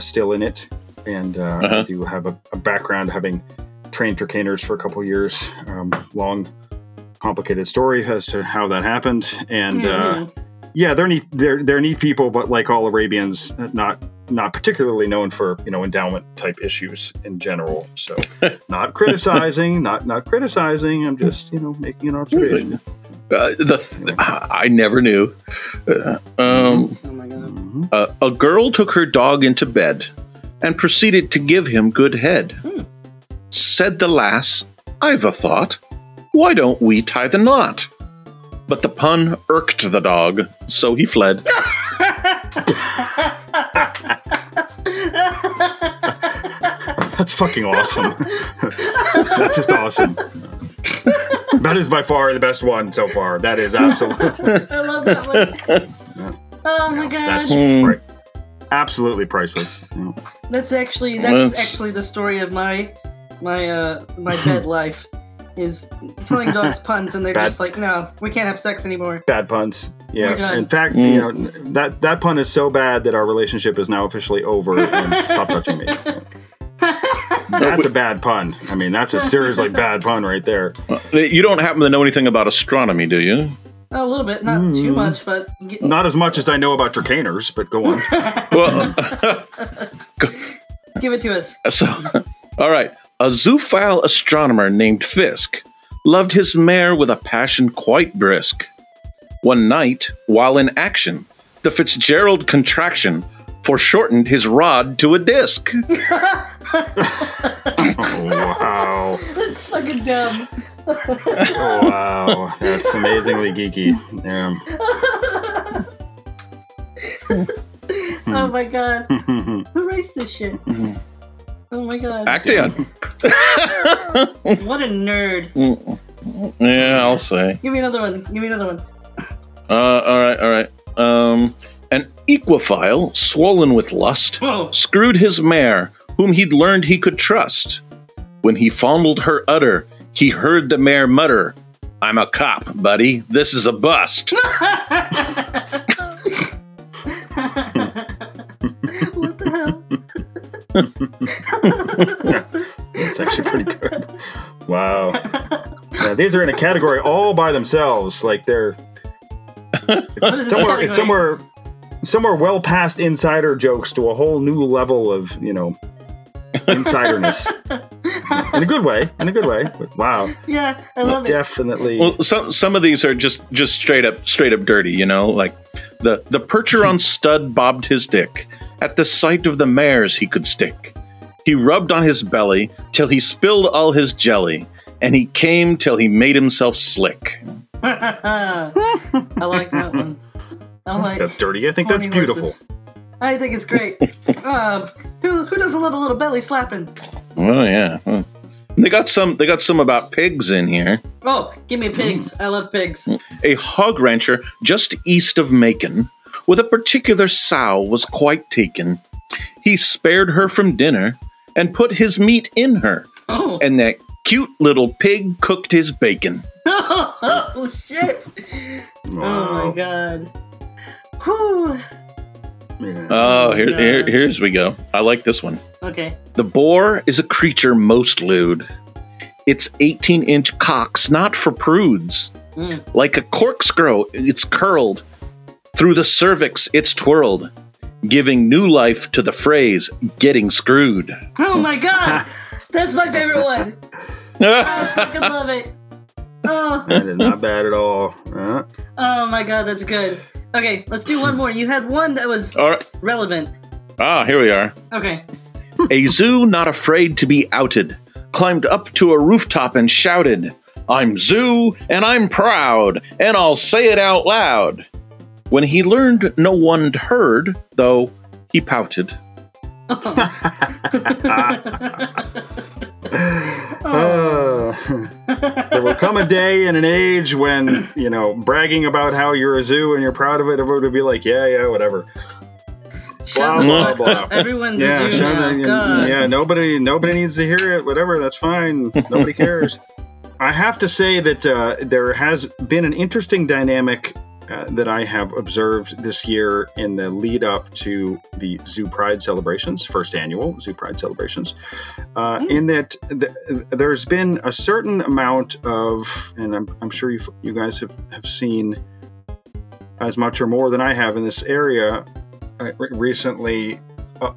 still in it. And I do have a background having trained Trakehners for a couple years. Long, complicated story as to how that happened. And they're neat people, but like all Arabians, not particularly known for endowment type issues in general. So not criticizing. I'm just making an observation. I never knew. Oh my God. A girl took her dog into bed and proceeded to give him good head. Said the lass, I've a thought, why don't we tie the knot? But the pun irked the dog, so he fled. That's fucking awesome. That's just awesome. That is by far the best one so far. That is absolutely. I love that one. My God. That's right. Absolutely priceless. That's actually the story of my bed life is telling dogs puns, and they're just like, no, we can't have sex anymore. Bad puns. Yeah. In fact, you know, that pun is so bad that our relationship is now officially over. And stop touching me. That's a bad pun. I mean, that's a seriously bad pun right there. You don't happen to know anything about astronomy, do you? A little bit, not too much, but... Not as much as I know about Trakehners, but go on. Give it to us. So, all right. A zoophile astronomer named Fisk loved his mare with a passion quite brisk. One night, while in action, the Fitzgerald contraction foreshortened his rod to a disc. Oh, wow. That's fucking dumb. Oh, wow. That's amazingly geeky. Damn. Oh, my God. Who writes this shit? Oh, my God. Actaeon. What a nerd. Yeah, I'll say. Give me another one. All right. An equophile, swollen with lust, screwed his mare, whom he'd learned he could trust. When he fondled her udder, he heard the mare mutter, "I'm a cop, buddy. This is a bust." What the hell? That's actually pretty good. Wow. Yeah, these are in a category all by themselves. Like they're somewhere well past insider jokes to a whole new level of, you know, insiderness. In a good way. Wow. Yeah, I love it. Definitely. Well, some of these are just straight up dirty, you know, like the percher on stud bobbed his dick at the sight of the mares he could stick. He rubbed on his belly till he spilled all his jelly, and he came till he made himself slick. I like that one. That's dirty. I think that's beautiful. Horses. I think it's great. Who doesn't love a little belly slapping? Oh yeah. Well, they got some about pigs in here. Oh, give me pigs. I love pigs. A hog rancher just east of Macon with a particular sow was quite taken. He spared her from dinner and put his meat in her. Oh. And that cute little pig cooked his bacon. Oh shit. Wow. Oh my God. Whew. Oh, here's we go. I like this one. Okay. The boar is a creature most lewd. Its 18-inch cock's not for prudes. Like a corkscrew, it's curled. Through the cervix, it's twirled, giving new life to the phrase, getting screwed. Oh, my God. That's my favorite one. I fucking love it. Oh. That is not bad at all. Huh? Oh, my God, that's good. Okay, let's do one more. You had one that was relevant. Ah, here we are. Okay. A zoo not afraid to be outed climbed up to a rooftop and shouted, "I'm zoo, and I'm proud, and I'll say it out loud." When he learned no one heard, though, he pouted. There will come a day and an age when, you know, bragging about how you're a zoo and you're proud of it, everyone would be like, yeah, whatever. Blah, blah, blah. Everyone's a zoo now. Yeah, nobody needs to hear it. Whatever, that's fine. Nobody cares. I have to say that there has been an interesting dynamic that I have observed this year in the lead up to the Zoo Pride celebrations, first annual Zoo Pride celebrations, in that there's been a certain amount of, and I'm sure you guys have seen as much or more than I have in this area recently,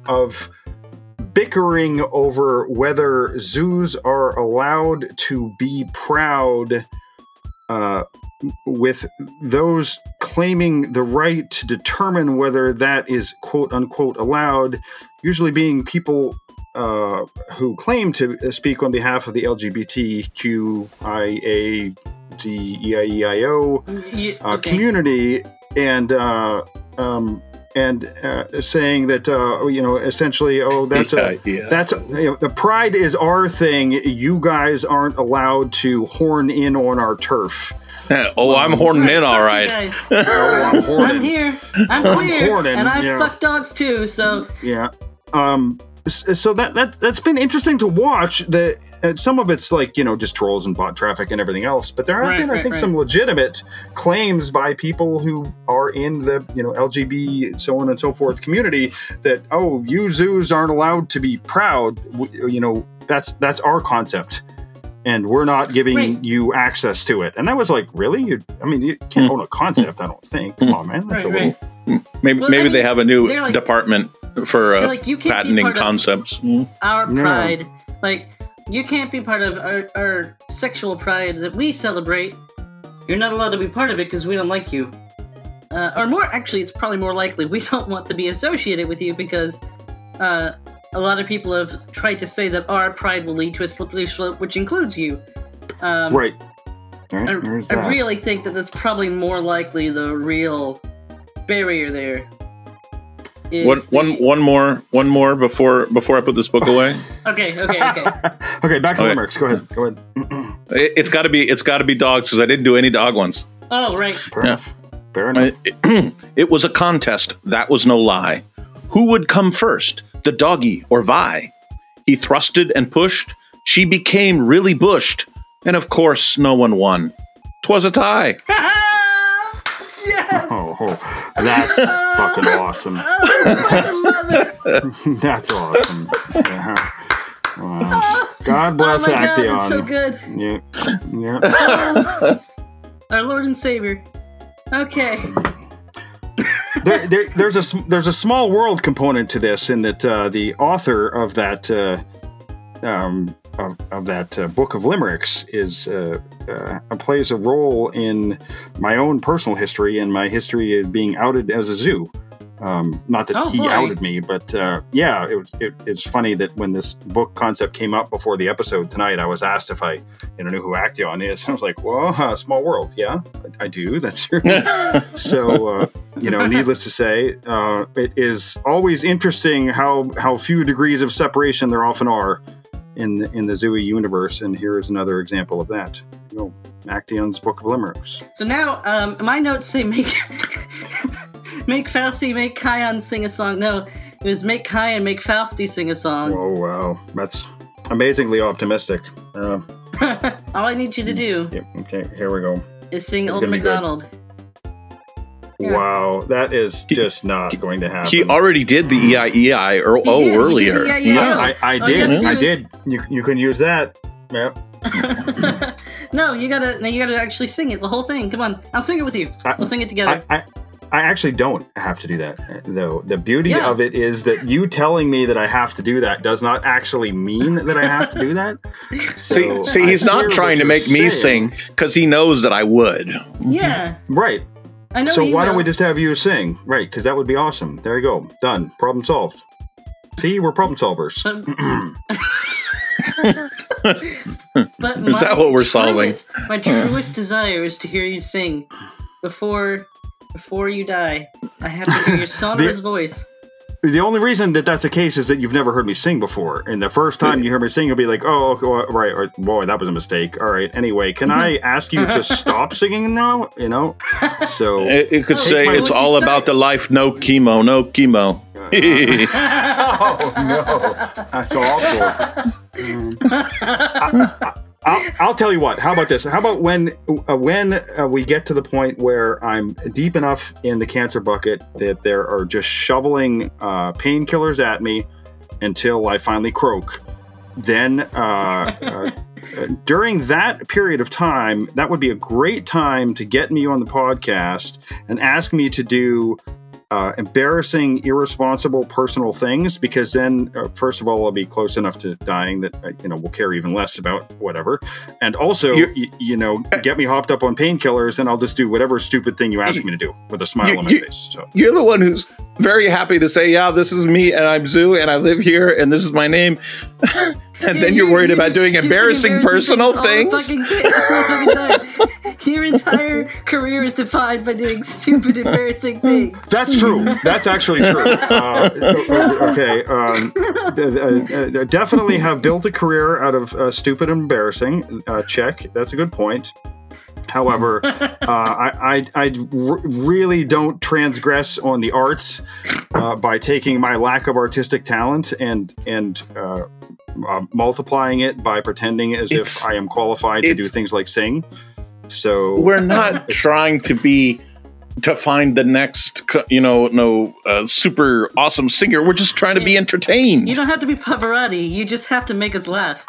of bickering over whether zoos are allowed to be proud with those claiming the right to determine whether that is quote unquote allowed, usually being people who claim to speak on behalf of the LGBTQIADEIEIO community, and saying that, you know, essentially, the pride is our thing. You guys aren't allowed to horn in on our turf. Oh, I'm horning in, all right. I'm here. I'm queer, and I fuck dogs too. So that's been interesting to watch. The And some of it's like, you know, just trolls and bot traffic and everything else. But there have been, I think, some legitimate claims by people who are in the, you know, LGB, so on and so forth community that, oh, you zoos aren't allowed to be proud. You know, that's our concept. And we're not giving you access to it. And that was like, really? You can't own a concept, I don't think. Come on, man. That's a little... Maybe they have a new department for patenting concepts. Our pride. Yeah. Like, you can't be part of our sexual pride that we celebrate. You're not allowed to be part of it because we don't like you. Or more, actually, it's probably more likely we don't want to be associated with you because... a lot of people have tried to say that our pride will lead to a slippery slope, which includes you. Right. I really think that that's probably more likely the real barrier there. One more before I put this book away. Okay. Okay, back to the mercs. Go ahead. It's got to be dogs because I didn't do any dog ones. Oh, right. Fair enough. It was a contest. That was no lie. Who would come first? The doggy or Vi? He thrusted and pushed. She became really bushed. And of course, no one won. 'Twas a tie. Yes! Oh, that's fucking awesome. That's awesome. Yeah. Wow. God bless Actaeon. That's so good. Yeah. Our Lord and Savior. Okay. There's a small world component to this in that the author of that book of limericks is plays a role in my own personal history and my history of being outed as a zoo. Not that he outed me, but it's funny that when this book concept came up before the episode tonight, I was asked if I knew who Actaeon is. And I was like, "Well, small world, yeah, I do." That's true. So needless to say, it is always interesting how few degrees of separation there often are in the Zooey universe, and here is another example of that. Actaeon's book of limericks. So now my notes say make Fausty, make Kion sing a song. No, it was make Kion, make Fausty sing a song. Oh, wow. That's amazingly optimistic. All I need you to do. Yep. Okay, here we go. Is sing Old MacDonald. Yeah. Wow, that is just not going to happen. He already did the E-I-E-I earlier. I did. You can use that. Yep. No, you gotta actually sing it, the whole thing. Come on, I'll sing it with you. We'll sing it together. I actually don't have to do that, though. The beauty of it is that you telling me that I have to do that does not actually mean that I have to do that. So see, he's not trying to make me sing because he knows that I would. Yeah. Right. I know. So why don't we just have you sing? Right, because that would be awesome. There you go. Done. Problem solved. See, we're problem solvers. But is that what we're solving? My truest desire is to hear you sing before you die. I have to hear your sonorous voice. The only reason that's the case is that you've never heard me sing before. And the first time you hear me sing, you'll be like, oh, okay, right. Or, boy, that was a mistake. All right. Anyway, can I ask you to stop singing now? So it could say it's all about the life. No chemo. Oh, no. That's awful. I'll tell you what. How about this? How about when we get to the point where I'm deep enough in the cancer bucket that there are just shoveling painkillers at me until I finally croak? Then during that period of time, that would be a great time to get me on the podcast and ask me to do embarrassing, irresponsible personal things, because then, first of all, I'll be close enough to dying that we'll care even less about whatever. And also, get me hopped up on painkillers, and I'll just do whatever stupid thing you ask me to do with a smile on my face. So. You're the one who's very happy to say, "Yeah, this is me, and I'm Zoo, and I live here, and this is my name." And then you're worried about doing embarrassing personal things. Your entire career is defined by doing stupid, embarrassing things. That's true. That's actually true. Okay. Definitely have built a career out of stupid and embarrassing. Check. That's a good point. However, I really don't transgress on the arts by taking my lack of artistic talent and multiplying it by pretending as if I am qualified to do things like sing. So we're not trying to find the next, super awesome singer. We're just trying to be entertained. You don't have to be Pavarotti. You just have to make us laugh.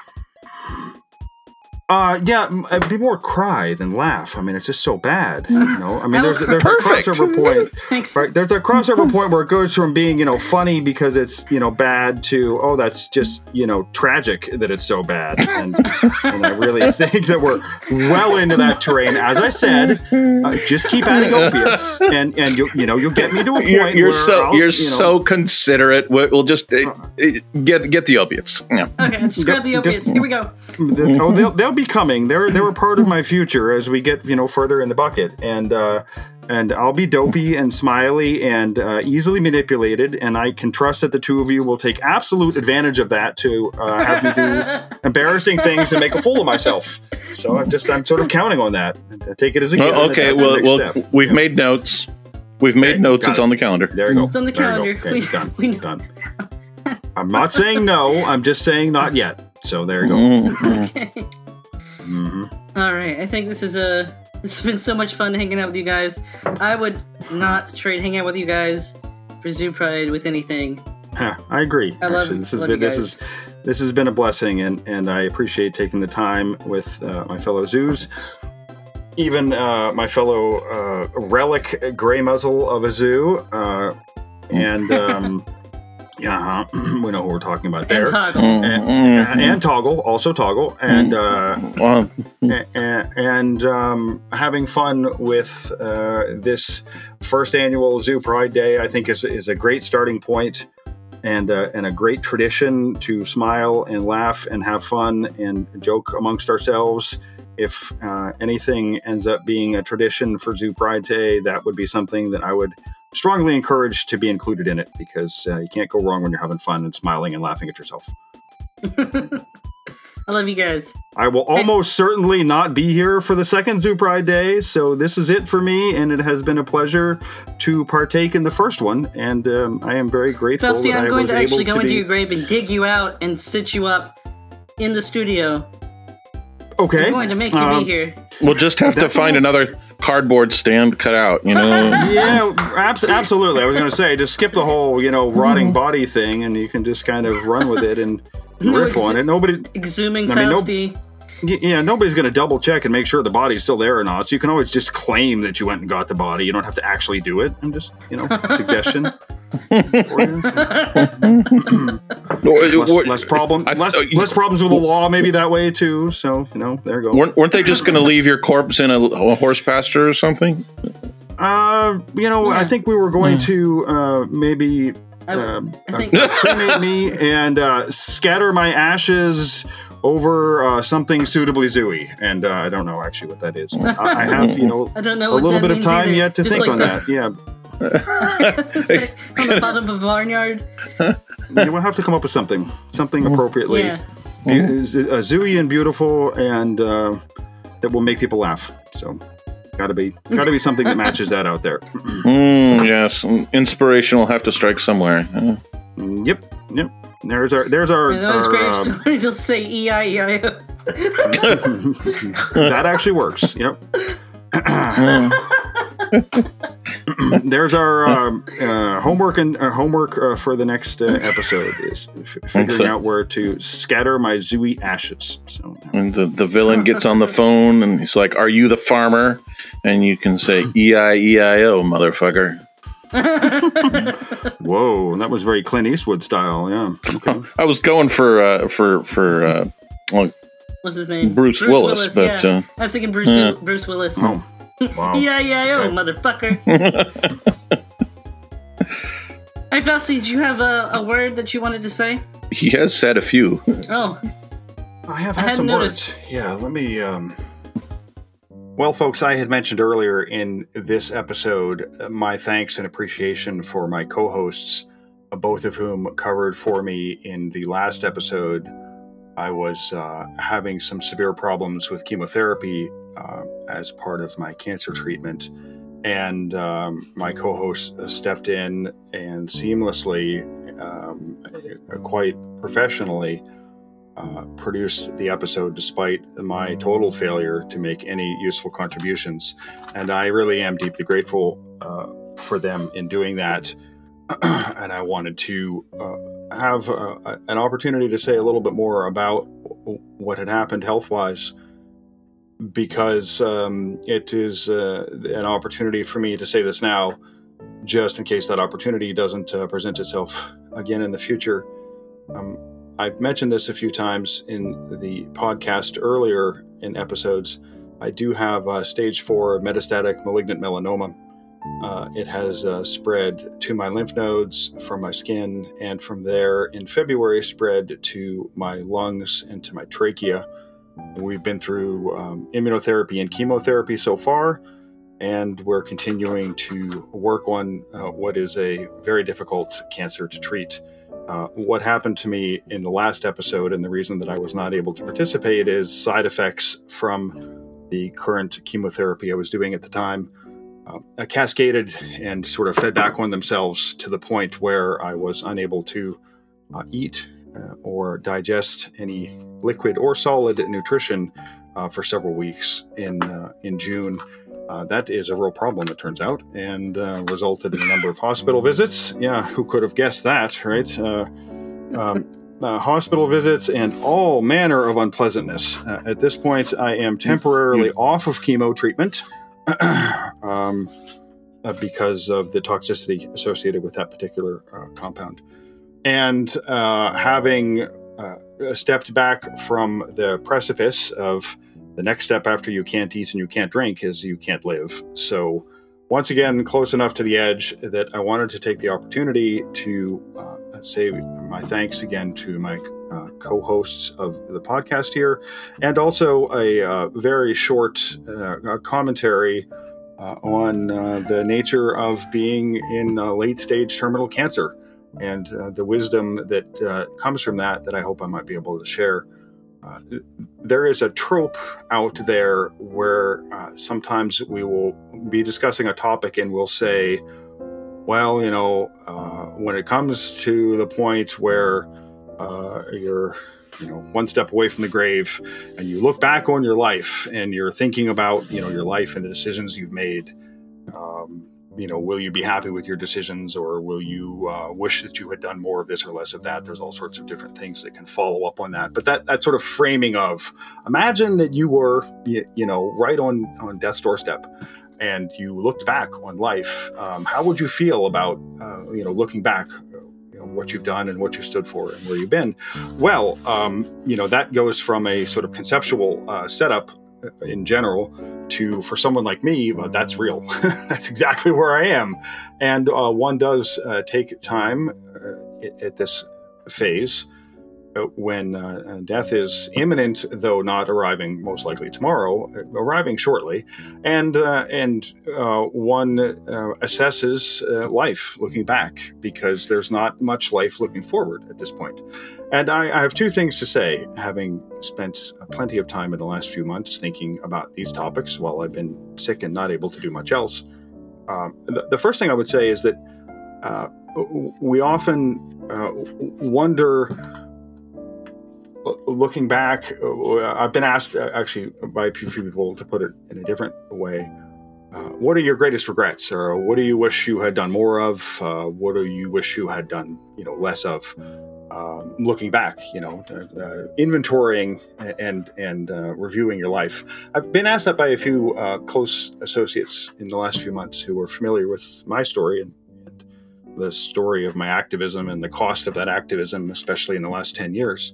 It'd be more cry than laugh. I mean, it's just so bad. There's a crossover point. Thanks. Right? There's a crossover point where it goes from being, funny because it's, bad to, oh, that's just, tragic that it's so bad. And I really think that we're well into that terrain. As I said, just keep adding opiates, and you'll get me to a point. You're so considerate. We'll just get the opiates. Yeah. Okay, just grab the opiates. Here we go. They'll be coming. They're a part of my future as we get further in the bucket, and I'll be dopey and smiley and easily manipulated, and I can trust that the two of you will take absolute advantage of that to have me do embarrassing things and make a fool of myself. So I'm sort of counting on that. I take it as a given. Okay, we've made notes. It's on the calendar. There you go. It's on the calendar. Okay, done. I'm not saying no. I'm just saying not yet. So there you go. Mm-hmm. Okay. Mm-hmm. All right. I think it's been so much fun hanging out with you guys. I would not trade hanging out with you guys for Zoo Pride with anything. Huh, I agree. This has been a blessing, and I appreciate taking the time with my fellow zoos. Even my fellow relic gray muzzle of a zoo, we know who we're talking about there. And Toggle. And Toggle, also Toggle. And having fun with this first annual Zoo Pride Day, I think is a great starting point and a great tradition to smile and laugh and have fun and joke amongst ourselves. If anything ends up being a tradition for Zoo Pride Day, that would be something that I would strongly encouraged to be included in it, because you can't go wrong when you're having fun and smiling and laughing at yourself. I love you guys. I will almost certainly not be here for the second Zoo Pride Day, so this is it for me, and it has been a pleasure to partake in the first one, and I am very grateful. Fausty, I'm going to actually go into your grave and dig you out and sit you up in the studio. Okay. I'm going to make you be here. We'll just have to find another cardboard stand cut out, Yeah, absolutely. I was going to say, just skip the whole, rotting body thing, and you can just kind of run with it and riff on it. Fausty. Nobody's going to double check and make sure the body's still there or not. So you can always just claim that you went and got the body. You don't have to actually do it. I'm just, suggestion. Less problems with the law, maybe that way too. So there you go. Weren't they just going to leave your corpse in a horse pasture or something? I think we were going to maybe cremate me and scatter my ashes over something suitably zooey, and I don't know actually what that is. I have I don't know a little bit of time yet to think on that. Yeah. Like on the bottom of a barnyard. We'll have to come up with something appropriately zooey and beautiful, and that will make people laugh. So, gotta be something that matches that out there. Yes, inspiration will have to strike somewhere. Yep. There's our. And those gravestones will say E-I-E-I-O. That actually works. Yep. There's our homework, and homework for the next episode is figuring out where to scatter my zooey ashes. So, and the villain gets on the phone and he's like, "Are you the farmer?" And you can say, "E-I-E-I-O, motherfucker." Whoa, that was very Clint Eastwood style. Yeah, okay. I was going for what's his name? Bruce Willis. But yeah. I was thinking Bruce Willis. Oh. Wow. Okay. Motherfucker. All right, Fausty, did you have a word that you wanted to say? He has said a few. Oh. I have had some noticed. Words. Yeah, let me... Well, folks, I had mentioned earlier in this episode my thanks and appreciation for my co-hosts, both of whom covered for me in the last episode. I was having some severe problems with chemotherapy as part of my cancer treatment, and my co-host stepped in and seamlessly, quite professionally, produced the episode despite my total failure to make any useful contributions. And I really am deeply grateful for them in doing that. And I wanted to have an opportunity to say a little bit more about what had happened health-wise, because it is an opportunity for me to say this now, just in case that opportunity doesn't present itself again in the future. I've mentioned this a few times in the podcast earlier in episodes. I do have stage 4 metastatic malignant melanoma. It has spread to my lymph nodes from my skin, and from there in February spread to my lungs and to my trachea. We've been through immunotherapy and chemotherapy so far, and we're continuing to work on what is a very difficult cancer to treat. What happened to me in the last episode, and the reason that I was not able to participate, is side effects from the current chemotherapy I was doing at the time cascaded and sort of fed back on themselves to the point where I was unable to eat or digest any liquid or solid nutrition for several weeks in June. That is a real problem, it turns out, and resulted in a number of hospital visits. Yeah, who could have guessed that, right? Hospital visits and all manner of unpleasantness. At this point, I am temporarily off of chemo treatment because of the toxicity associated with that particular compound. And having stepped back from the precipice of the next step after you can't eat and you can't drink is you can't live. So once again, close enough to the edge that I wanted to take the opportunity to say my thanks again to my co-hosts of the podcast here, and also a very short commentary on the nature of being in late stage terminal cancer, and the wisdom that comes from that I hope I might be able to share. There is a trope out there where sometimes we will be discussing a topic and we'll say, well, you know, when it comes to the point where you're, you know, one step away from the grave and you look back on your life and you're thinking about, you know, your life and the decisions you've made, you know, will you be happy with your decisions, or will you wish that you had done more of this or less of that? There's all sorts of different things that can follow up on that. But that sort of framing of, imagine that you were, you know, right on death's doorstep and you looked back on life. How would you feel about, you know, looking back, you know, what you've done and what you stood for and where you've been? Well, you know, that goes from a sort of conceptual setup in general to, for someone like me, well, that's real. That's exactly where I am. And one does take time at this phase when death is imminent, though not arriving most likely tomorrow, arriving shortly. And one assesses life looking back, because there's not much life looking forward at this point. And I have two things to say, having spent plenty of time in the last few months thinking about these topics while I've been sick and not able to do much else. The first thing I would say is that we often wonder, looking back, I've been asked actually by a few people to put it in a different way. What are your greatest regrets, or what do you wish you had done more of? What do you wish you had done, you know, less of? Looking back, you know, inventorying and reviewing your life. I've been asked that by a few close associates in the last few months who are familiar with my story and the story of my activism and the cost of that activism, especially in the last 10 years.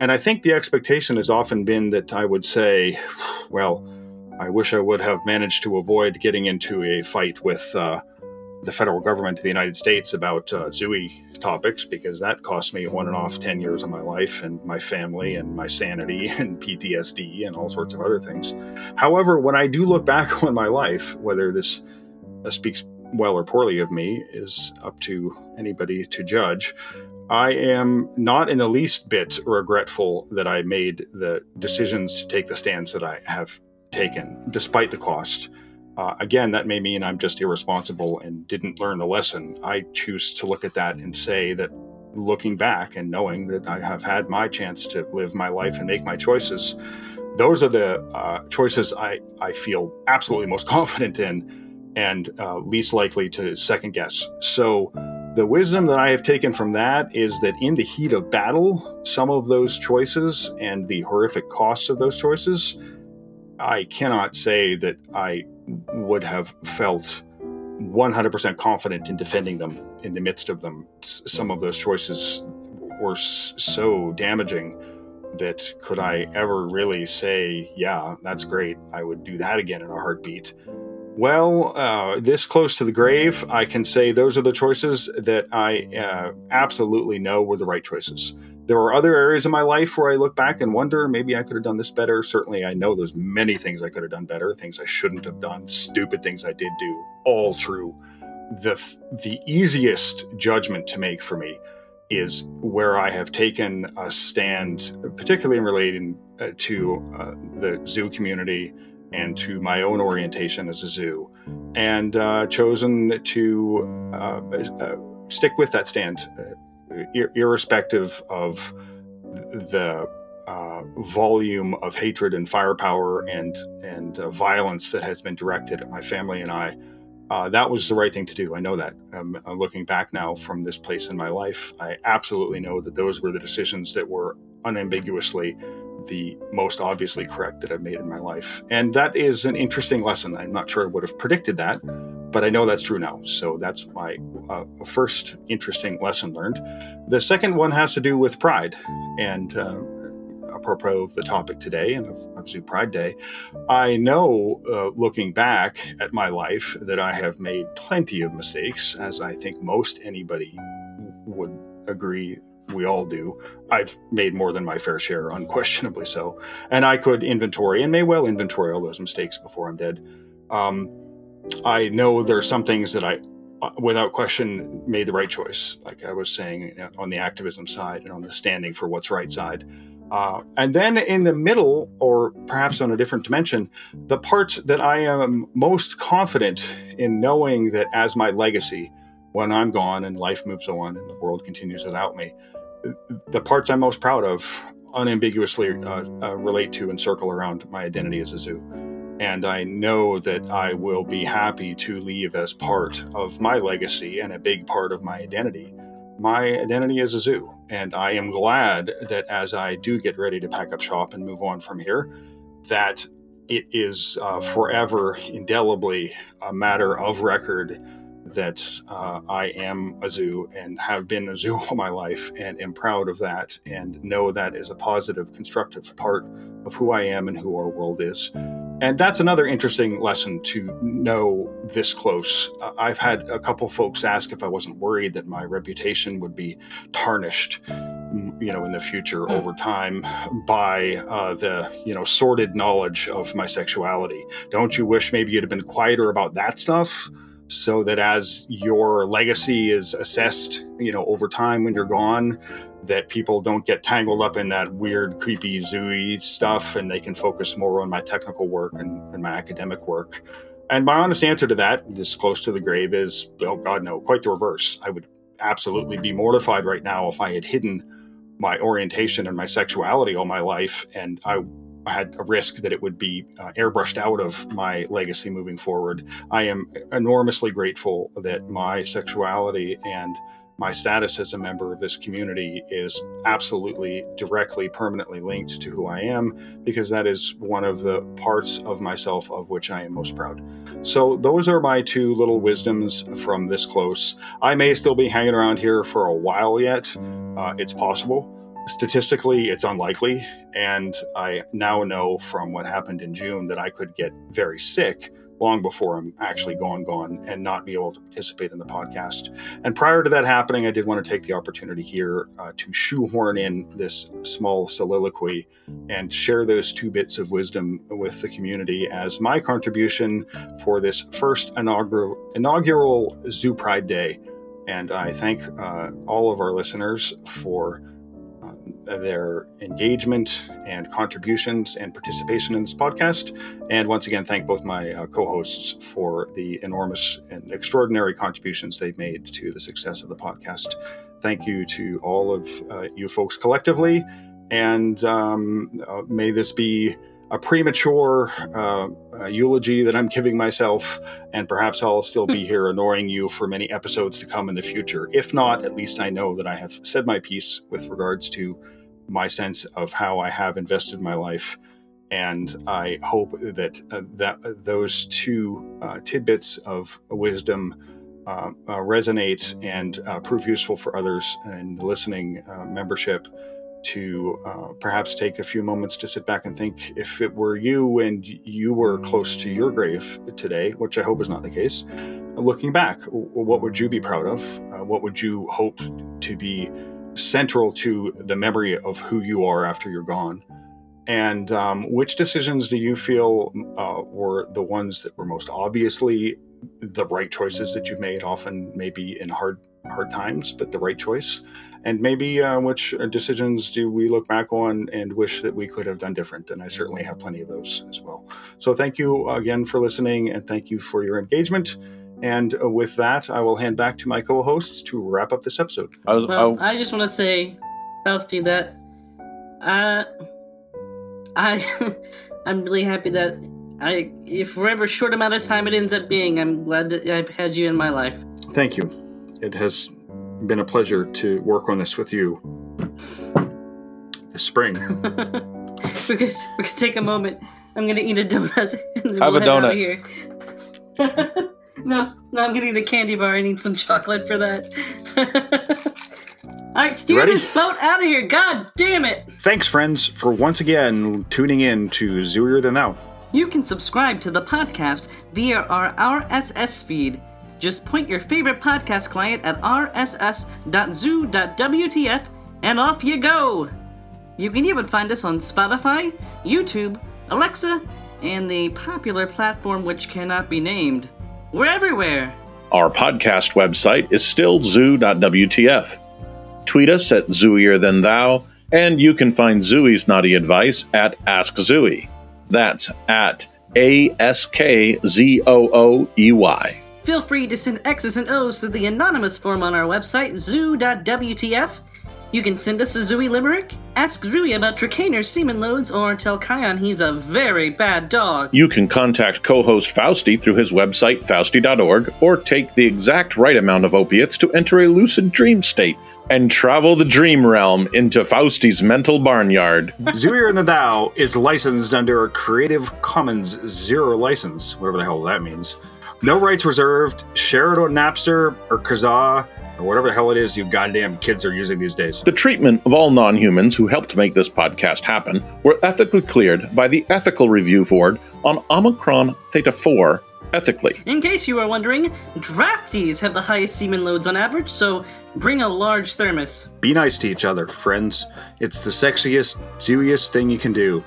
And I think the expectation has often been that I would say, well, I wish I would have managed to avoid getting into a fight with the federal government of the United States about Zooey topics, because that cost me on and off 10 years of my life and my family and my sanity and PTSD and all sorts of other things. However, when I do look back on my life, whether this speaks well or poorly of me is up to anybody to judge, I am not in the least bit regretful that I made the decisions to take the stands that I have taken, despite the cost. Again, that may mean I'm just irresponsible and didn't learn the lesson. I choose to look at that and say that looking back and knowing that I have had my chance to live my life and make my choices, those are the choices I feel absolutely most confident in and least likely to second guess. So the wisdom that I have taken from that is that in the heat of battle, some of those choices and the horrific costs of those choices, I cannot say that I would have felt 100% confident in defending them in the midst of them. Some of those choices were so damaging that could I ever really say, yeah, that's great, I would do that again in a heartbeat. Well, this close to the grave, I can say those are the choices that I absolutely know were the right choices. There are other areas of my life where I look back and wonder, maybe I could have done this better. Certainly, I know there's many things I could have done better, things I shouldn't have done, stupid things I did do, all true. The easiest judgment to make for me is where I have taken a stand, particularly in relating to the zoo community and to my own orientation as a zoo, and chosen to stick with that stand, irrespective of the volume of hatred and firepower and violence that has been directed at my family and I. That was the right thing to do. I know that. I'm looking back now from this place in my life, I absolutely know that those were the decisions that were unambiguously the most obviously correct that I've made in my life. And that is an interesting lesson. I'm not sure I would have predicted that, but I know that's true now. So that's my first interesting lesson learned. The second one has to do with pride. And apropos of the topic today and of Zoo Pride Day, I know looking back at my life that I have made plenty of mistakes, as I think most anybody would agree we all do. I've made more than my fair share, unquestionably so. And I could inventory and may well inventory all those mistakes before I'm dead. I know there are some things that I, without question, made the right choice. Like I was saying, on the activism side and on the standing for what's right side. And then in the middle, or perhaps on a different dimension, the parts that I am most confident in knowing that as my legacy, when I'm gone and life moves on and the world continues without me, the parts I'm most proud of unambiguously relate to and circle around my identity as a zoo. And I know that I will be happy to leave as part of my legacy and a big part of my identity as a zoo. And I am glad that as I do get ready to pack up shop and move on from here, that it is forever, indelibly a matter of record that I am a zoo and have been a zoo all my life and am proud of that and know that is a positive, constructive part of who I am and who our world is. And that's another interesting lesson to know this close. I've had a couple folks ask if I wasn't worried that my reputation would be tarnished, in the future over time by the, sordid knowledge of my sexuality. Don't you wish maybe you'd have been quieter about that stuff? So that as your legacy is assessed, over time when you're gone, that people don't get tangled up in that weird, creepy, zooey stuff, and they can focus more on my technical work and my academic work. And my honest answer to that, this close to the grave, is, oh God, no, quite the reverse. I would absolutely be mortified right now if I had hidden my orientation and my sexuality all my life, and I had a risk that it would be airbrushed out of my legacy moving forward. I am enormously grateful that my sexuality and my status as a member of this community is absolutely directly, permanently linked to who I am, because that is one of the parts of myself of which I am most proud. So those are my two little wisdoms from this close. I may still be hanging around here for a while yet. It's possible. Statistically, it's unlikely, and I now know from what happened in June that I could get very sick long before I'm actually gone and not be able to participate in the podcast. And prior to that happening, I did want to take the opportunity here to shoehorn in this small soliloquy and share those two bits of wisdom with the community as my contribution for this first inaugural Zoo Pride Day. And I thank all of our listeners for their engagement and contributions and participation in this podcast. And once again, thank both my co-hosts for the enormous and extraordinary contributions they've made to the success of the podcast. Thank you to all of you folks collectively. And may this be a premature eulogy that I'm giving myself, and perhaps I'll still be here annoying you for many episodes to come in the future. If not, at least I know that I have said my piece with regards to my sense of how I have invested my life, and I hope that those two tidbits of wisdom resonate and prove useful for others in the listening membership, to perhaps take a few moments to sit back and think, if it were you and you were close to your grave today, which I hope is not the case, looking back, what would you be proud of? What would you hope to be central to the memory of who you are after you're gone? And which decisions do you feel were the ones that were most obviously the right choices that you made, often maybe in hard times, but the right choice? And maybe which decisions do we look back on and wish that we could have done different? And I certainly have plenty of those as well. So thank you again for listening, and thank you for your engagement. And with that, I will hand back to my co-hosts to wrap up this episode. I just want to say, Fausty, that I'm really happy that if whatever short amount of time it ends up being, I'm glad that I've had you in my life. Thank you. It has been a pleasure to work on this with you this spring. we could take a moment. I'm going to eat a donut. And have we'll a donut. Out of here. No, I'm going to eat a candy bar. I need some chocolate for that. All right, steer this boat out of here. God damn it. Thanks, friends, for once again tuning in to Zooier Than Thou. You can subscribe to the podcast via our RSS feed. Just point your favorite podcast client at rss.zoo.wtf and off you go! You can even find us on Spotify, YouTube, Alexa, and the popular platform which cannot be named. We're everywhere! Our podcast website is still zoo.wtf. Tweet us at Zooier Than Thou, and you can find Zooey's naughty advice at Ask Zooey. That's at AskZooey. Feel free to send X's and O's to the anonymous form on our website, zoo.wtf. You can send us a Zooey limerick, ask Zooey about Trakehner's semen loads, or tell Kion he's a very bad dog. You can contact co-host Fausty through his website, fausti.org, or take the exact right amount of opiates to enter a lucid dream state and travel the dream realm into Fausty's mental barnyard. Zooier Than Thou is licensed under a Creative Commons Zero license, whatever the hell that means. No rights reserved. Share it on Napster or Kazaa or whatever the hell it is you goddamn kids are using these days. The treatment of all non-humans who helped make this podcast happen were ethically cleared by the Ethical Review Board on Omicron Theta-4 ethically. In case you are wondering, draftees have the highest semen loads on average, so bring a large thermos. Be nice to each other, friends. It's the sexiest, zooiest thing you can do.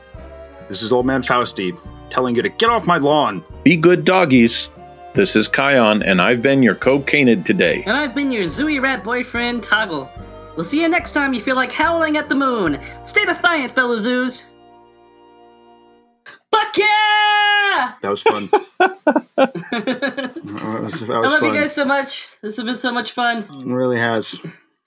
This is Old Man Fausty telling you to get off my lawn. Be good doggies. This is Kion, and I've been your cocainid today. And I've been your Zooey rat boyfriend, Toggle. We'll see you next time you feel like howling at the moon. Stay defiant, fellow zoos. Fuck yeah! That was fun. That was fun. I love you guys so much. This has been so much fun. It really has.